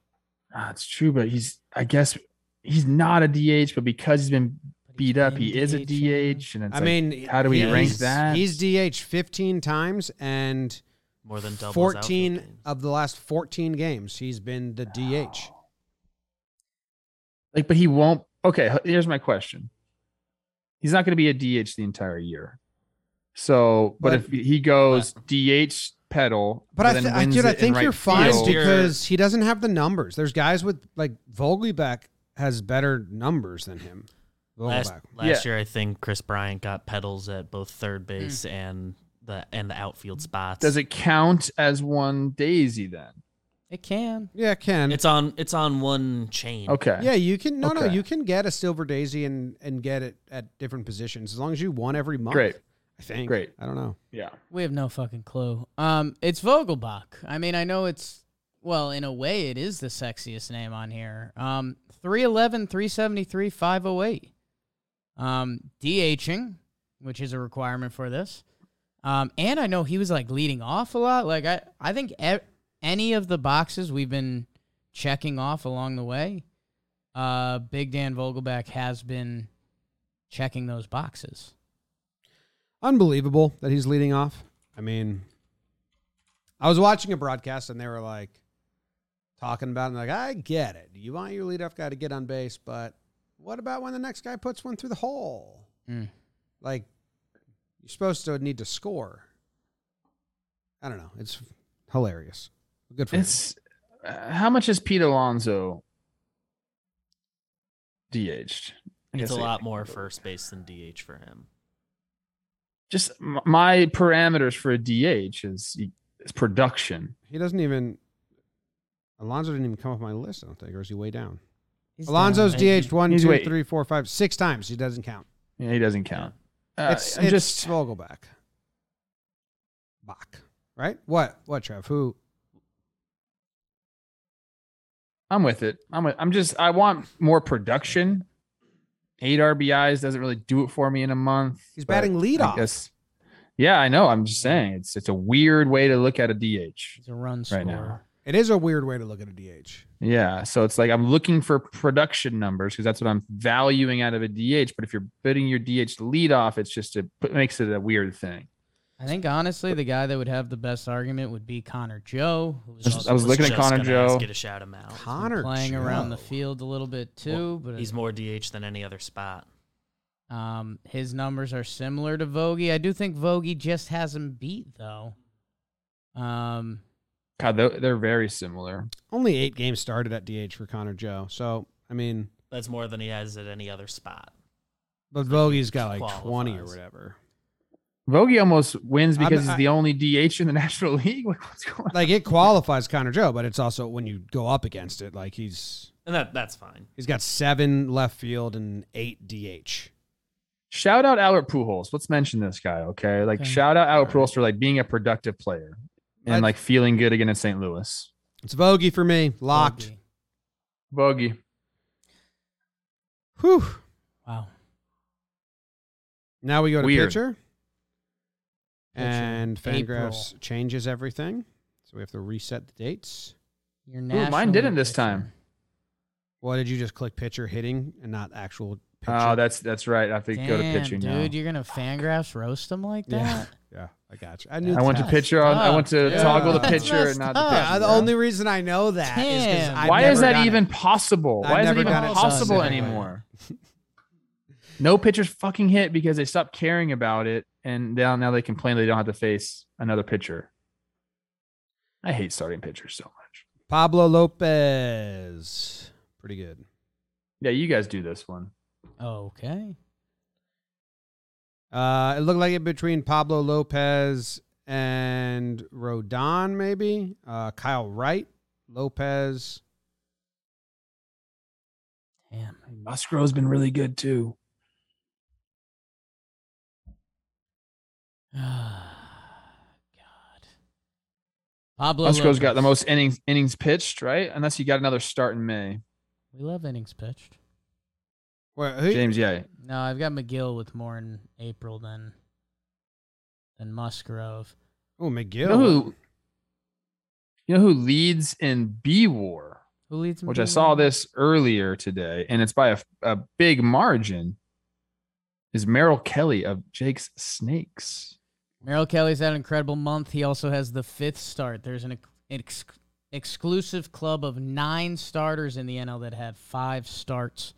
Ah, it's true, but he's I guess he's not a D H, but because he's been beat up, he is a D H. And it's I like, mean, how do we rank that? He's D H fifteen times and more than doubles fourteen of the last fourteen games. He's been the oh. D H. Like, but he won't. Okay, here's my question. He's not going to be a D H the entire year. So, but, but if he goes but, D H pedal, but I, th- I, dude, I think you're right fine field. Because he doesn't have the numbers. There's guys with like Vogelback has better numbers than him. Last, last yeah. year, I think Chris Bryant got pedals at both third base mm. and the and the outfield spots. Does it count as one daisy then? It can. Yeah, it can. It's on It's on one chain. Okay. Yeah, you can. No, okay. no, you can get a silver daisy and, and get it at different positions as long as you won every month. Great. I think. Great. I don't know. Yeah. We have no fucking clue. Um, It's Vogelbach. I mean, I know it's, well, in a way, it is the sexiest name on here. Um, three eleven, three seventy-three, five oh eight. Um, DHing, which is a requirement for this. Um, And I know he was like leading off a lot. Like, I, I think. E- Any of the boxes we've been checking off along the way, uh, Big Dan Vogelback has been checking those boxes. Unbelievable that he's leading off. I mean, I was watching a broadcast and they were like talking about it and like, I get it. You want your leadoff guy to get on base, but what about when the next guy puts one through the hole? Mm. Like, you're supposed to need to score. I don't know. It's hilarious. Good for it's, uh, how much is Pete Alonso D H'd? I it's a lot more first base than D H for him. Just my parameters for a D H is, is production. He doesn't even... Alonso didn't even come off my list, I don't think, or is he way down? He's Alonso's down. D H'd one, He's two, wait. three, four, five, six times. He doesn't count. Yeah, he doesn't count. Uh, it's it's just Vogelback. Bach. Right? What? What, Trev? Who... I'm with it. I'm with, I'm just, I want more production. Eight R B Is doesn't really do it for me in a month. He's batting leadoff. I guess, yeah, I know. I'm just saying it's, it's a weird way to look at a D H. It's a run score. Right now. It is a weird way to look at a D H. Yeah. So it's like, I'm looking for production numbers because that's what I'm valuing out of a D H. But if you're bidding your D H leadoff, it's just, a, it makes it a weird thing. I think, honestly, the guy that would have the best argument would be Connor Joe. Who's I was looking at Connor Joe. Get a shout him out. Connor playing Joe. Around the field a little bit, too. Well, but he's more D H than any other spot. Um, his numbers are similar to Vogie. I do think Vogie just has him beat, though. Um, God, they're very similar. Only eight games started at D H for Connor Joe. So, I mean... That's more than he has at any other spot. But Vogie's got like twenty or whatever. Vogie almost wins because I'm, he's I, the only D H in the National League. What's going on? Like, it qualifies Connor Joe, but it's also when you go up against it, like he's... And that that's fine. He's got seven left field and eight D H. Shout out Albert Pujols. Let's mention this guy, okay? Like, okay. Shout out Albert Pujols for like being a productive player and I'd, like feeling good again in Saint Louis. It's Vogie for me. Locked. Vogie. Vogie. Whew. Wow. Now we go to Weird. pitcher. And Fangraphs changes everything. So we have to reset the dates. Your Ooh, mine didn't this pitcher. time. Well, did you just click pitcher hitting and not actual pitcher? Oh, that's that's right. I think Damn, go to pitching dude, now. Dude, you're going to Fangraphs roast them like that? Yeah, yeah I got you. I, knew I went to pitcher. On, I went to yeah. toggle the pitcher and not the pitcher. Yeah, the only reason I know that Damn. is because I've Why never is that even it. possible? Why I've is even it even possible anymore? No pitchers fucking hit because they stopped caring about it, and now, now they complain they don't have to face another pitcher. I hate starting pitchers so much. Pablo Lopez. Pretty good. Yeah, you guys do this one. Okay. Uh, it looked like it between Pablo Lopez and Rodon, maybe. Uh, Kyle Wright, Lopez. Damn, Musgrove's been really good, too. God. Pablo Musgrove's got the most innings innings pitched, right? Unless you got another start in May. We love innings pitched. Wait, who, James, yeah. No, I've got McGill with more in April than than Musgrove. Oh, McGill. You know who, you know who leads in B WAR? Who leads in Which B-War? I saw this earlier today, and it's by a, a big margin, is Merrill Kelly of Jake's Snakes. Merrill Kelly's had an incredible month. He also has the fifth start. There's an ex- exclusive club of nine starters in the N L that had five starts.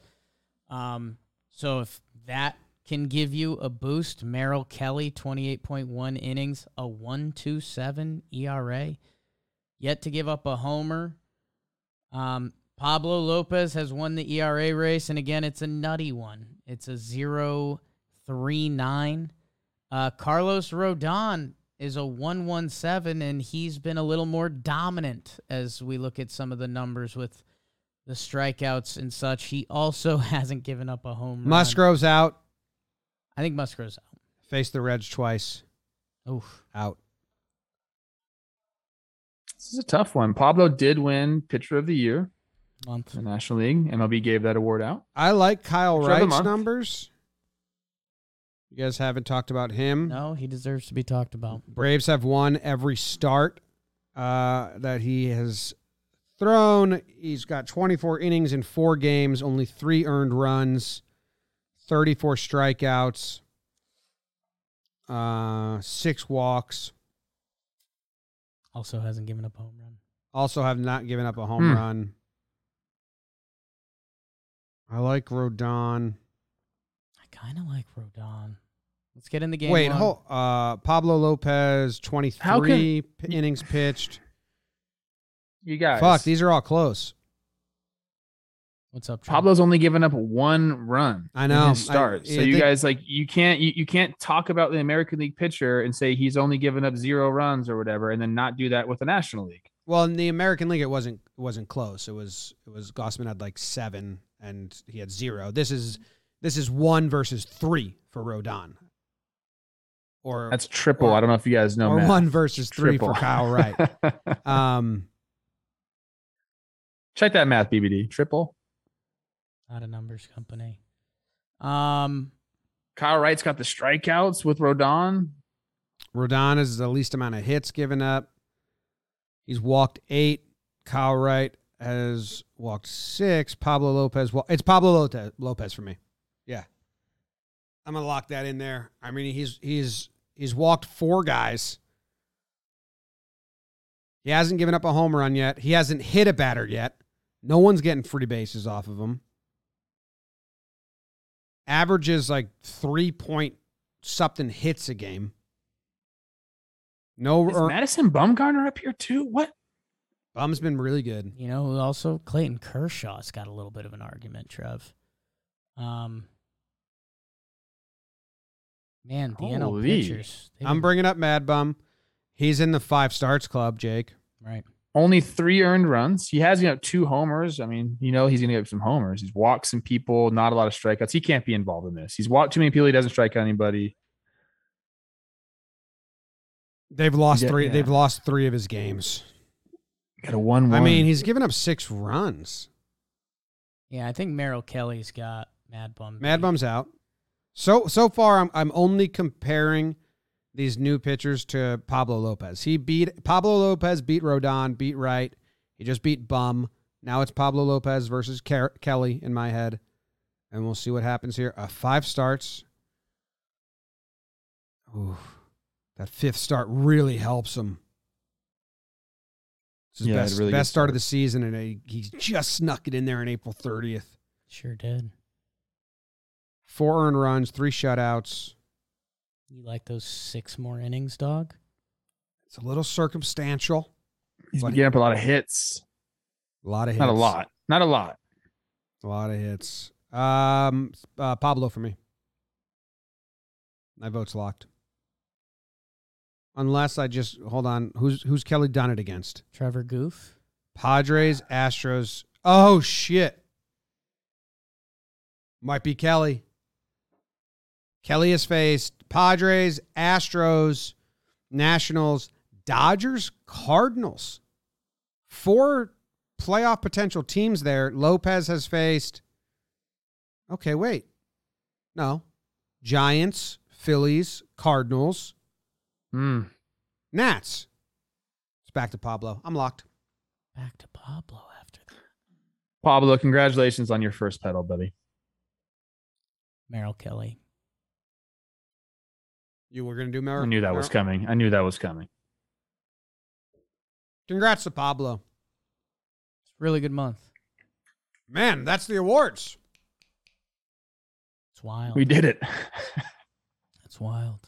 Um, so if that can give you a boost, Merrill Kelly, twenty-eight point one innings, a one point two seven E R A, yet to give up a homer. Um, Pablo Lopez has won the E R A race, and again, it's a nutty one. It's a zero point three nine. Uh, Carlos Rodon is a one point one seven, and he's been a little more dominant as we look at some of the numbers with the strikeouts and such. He also hasn't given up a home run. Musgrove's out. I think Musgrove's out. Faced the Reds twice. Oof. Out. This is a tough one. Pablo did win Pitcher of the Year. Month. The National League. M L B gave that award out. I like Kyle Pitcher Wright's numbers. You guys haven't talked about him. No, he deserves to be talked about. Braves have won every start uh, that he has thrown. He's got twenty-four innings in four games, only three earned runs, thirty-four strikeouts, uh, six walks. Also hasn't given up a home run. Also have not given up a home hmm. run. I like Rodon. I kind of like Rodon. Let's get in the game. Wait, hold, uh, Pablo Lopez, twenty-three can- innings pitched. You guys. Fuck, these are all close. What's up, Trump? Pablo's only given up one run. I know. In his start. I, so you they, guys like you can't you, you can't talk about the American League pitcher and say he's only given up zero runs or whatever, and then not do that with the National League. Well, in the American League, it wasn't it wasn't close. It was it was Gausman had like seven and he had zero. This is this is one versus three for Rodon. Or that's triple. Or, I don't know if you guys know. Or Matt. One versus three triple. For Kyle Wright. um. Check that math, B B D. Triple. Not a numbers company. Um, Kyle Wright's got the strikeouts with Rodon. Rodon is the least amount of hits given up. He's walked eight. Kyle Wright has walked six. Pablo Lopez. Well, it's Pablo Lopez for me. Yeah. I'm going to lock that in there. I mean, he's he's he's walked four guys. He hasn't given up a home run yet. He hasn't hit a batter yet. No one's getting free bases off of him. Averages like three point something hits a game. No, is Madison Bumgarner up here too? What? Bum's been really good. You know, also Clayton Kershaw's got a little bit of an argument, Trev. Um, man, the Holy. N L pitchers. I'm bringing up Mad Bum. He's in the five starts club, Jake. Right. Only three earned runs. He has, you know, two homers. I mean, you know, he's going to get some homers. He's walked some people, not a lot of strikeouts. He can't be involved in this. He's walked too many people. He doesn't strike out anybody. They've lost yeah, three. Yeah. They've lost three of his games. Got a one-one. I mean, he's given up six runs. Yeah, I think Merrill Kelly's got Mad Bum. Mad Bum's out. So so far, I'm I'm only comparing these new pitchers to Pablo Lopez. He beat Pablo Lopez, beat Rodon, beat Wright. He just beat Bum. Now it's Pablo Lopez versus Car- Kelly in my head, and we'll see what happens here. Uh, five starts. Ooh, that fifth start really helps him. It's his yeah, best, really best start, start of the season, and he, he just snuck it in there on April thirtieth. Sure did. Four earned runs, three shutouts. You like those six more innings, dog? It's a little circumstantial. He's been getting up a lot of hits. A lot of hits. Not a lot. Not a lot. A lot of hits. Um, uh, Pablo for me. My vote's locked. Unless I just hold on. Who's who's Kelly done it against? Trevor Goof. Padres, Astros. Oh shit! Might be Kelly. Kelly has faced Padres, Astros, Nationals, Dodgers, Cardinals. Four playoff potential teams there. Lopez has faced, okay, wait. No. Giants, Phillies, Cardinals, mm. Nats. It's back to Pablo. I'm locked. Back to Pablo after that. Pablo, congratulations on your first pedal, buddy. Merrill Kelly. You were going to do Merrill? I knew that Merrill? was coming. I knew that was coming. Congrats to Pablo. It's a really good month. Man, that's the awards. It's wild. We did it. That's wild.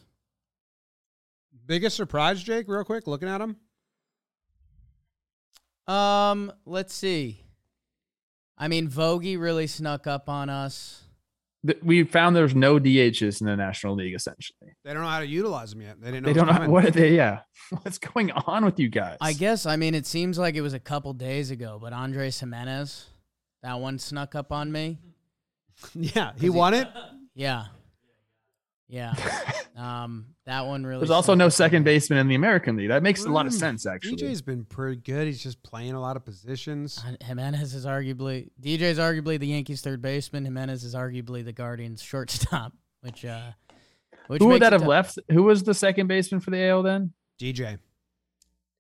Biggest surprise, Jake, real quick, looking at him? Um, let's see. I mean, Vogie really snuck up on us. We found there's no D Hs in the National League, essentially. They don't know how to utilize them yet. They didn't know. They don't know what are they, yeah. What's going on with you guys? I guess, I mean, it seems like it was a couple days ago, but Andrés Giménez, that one snuck up on me. Yeah, he won he, it? Yeah. Yeah. um, that one really... There's also no second baseman in the American League. That makes mm, a lot of sense, actually. D J's been pretty good. He's just playing a lot of positions. Uh, Jimenez is arguably... D J's arguably the Yankees' third baseman. Jimenez is arguably the Guardians' shortstop, which... Uh, which who would that have tough. left? Who was the second baseman for the A L then? D J.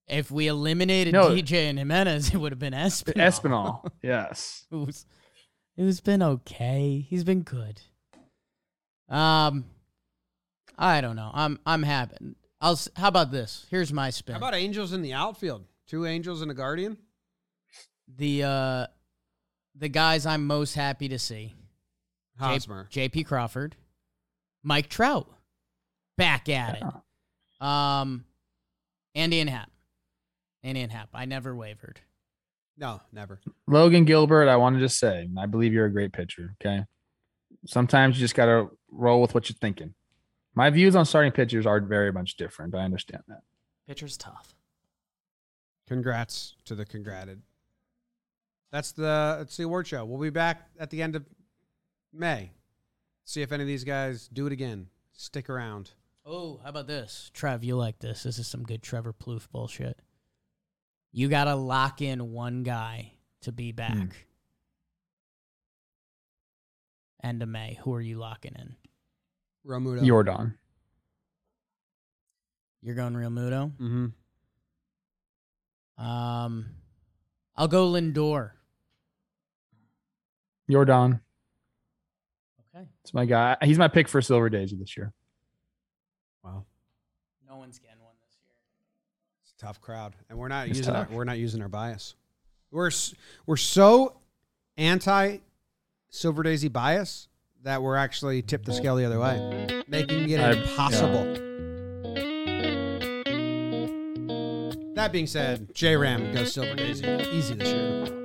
If we eliminated no. D J and Jimenez, it would have been Espinal. Espinal, yes. It was, it was been okay. He's been good. Um... I don't know. I'm I'm happy. I'll. How about this? Here's my spin. How about Angels in the outfield? Two Angels and a Guardian. The uh, the guys I'm most happy to see. Hosmer, J P. Crawford, Mike Trout, back at yeah. it. Um, Andy and Hap, Andy and Hap. I never wavered. No, never. Logan Gilbert. I want to just say, I believe you're a great pitcher. Okay. Sometimes you just gotta roll with what you're thinking. My views on starting pitchers are very much different. I understand that. Pitcher's tough. Congrats to the congratted. That's the, that's the award show. We'll be back at the end of May. See if any of these guys do it again. Stick around. Oh, how about this? Trev, you like this. This is some good Trevor Plouffe bullshit. You got to lock in one guy to be back. Mm. End of May. Who are you locking in? Realmuto. Yordan. You're going Realmuto? Mm-hmm. Um, I'll go Lindor. Yordan. Okay. It's my guy. He's my pick for Silver Daisy this year. Wow. No one's getting one this year. It's a tough crowd. And we're not it's using tough. our, we're not using our bias. We're we're so anti Silver Daisy bias that we're actually tipped the scale the other way, making it I, impossible. Yeah. That being said, J-Ram goes silver daisy. Easy this year.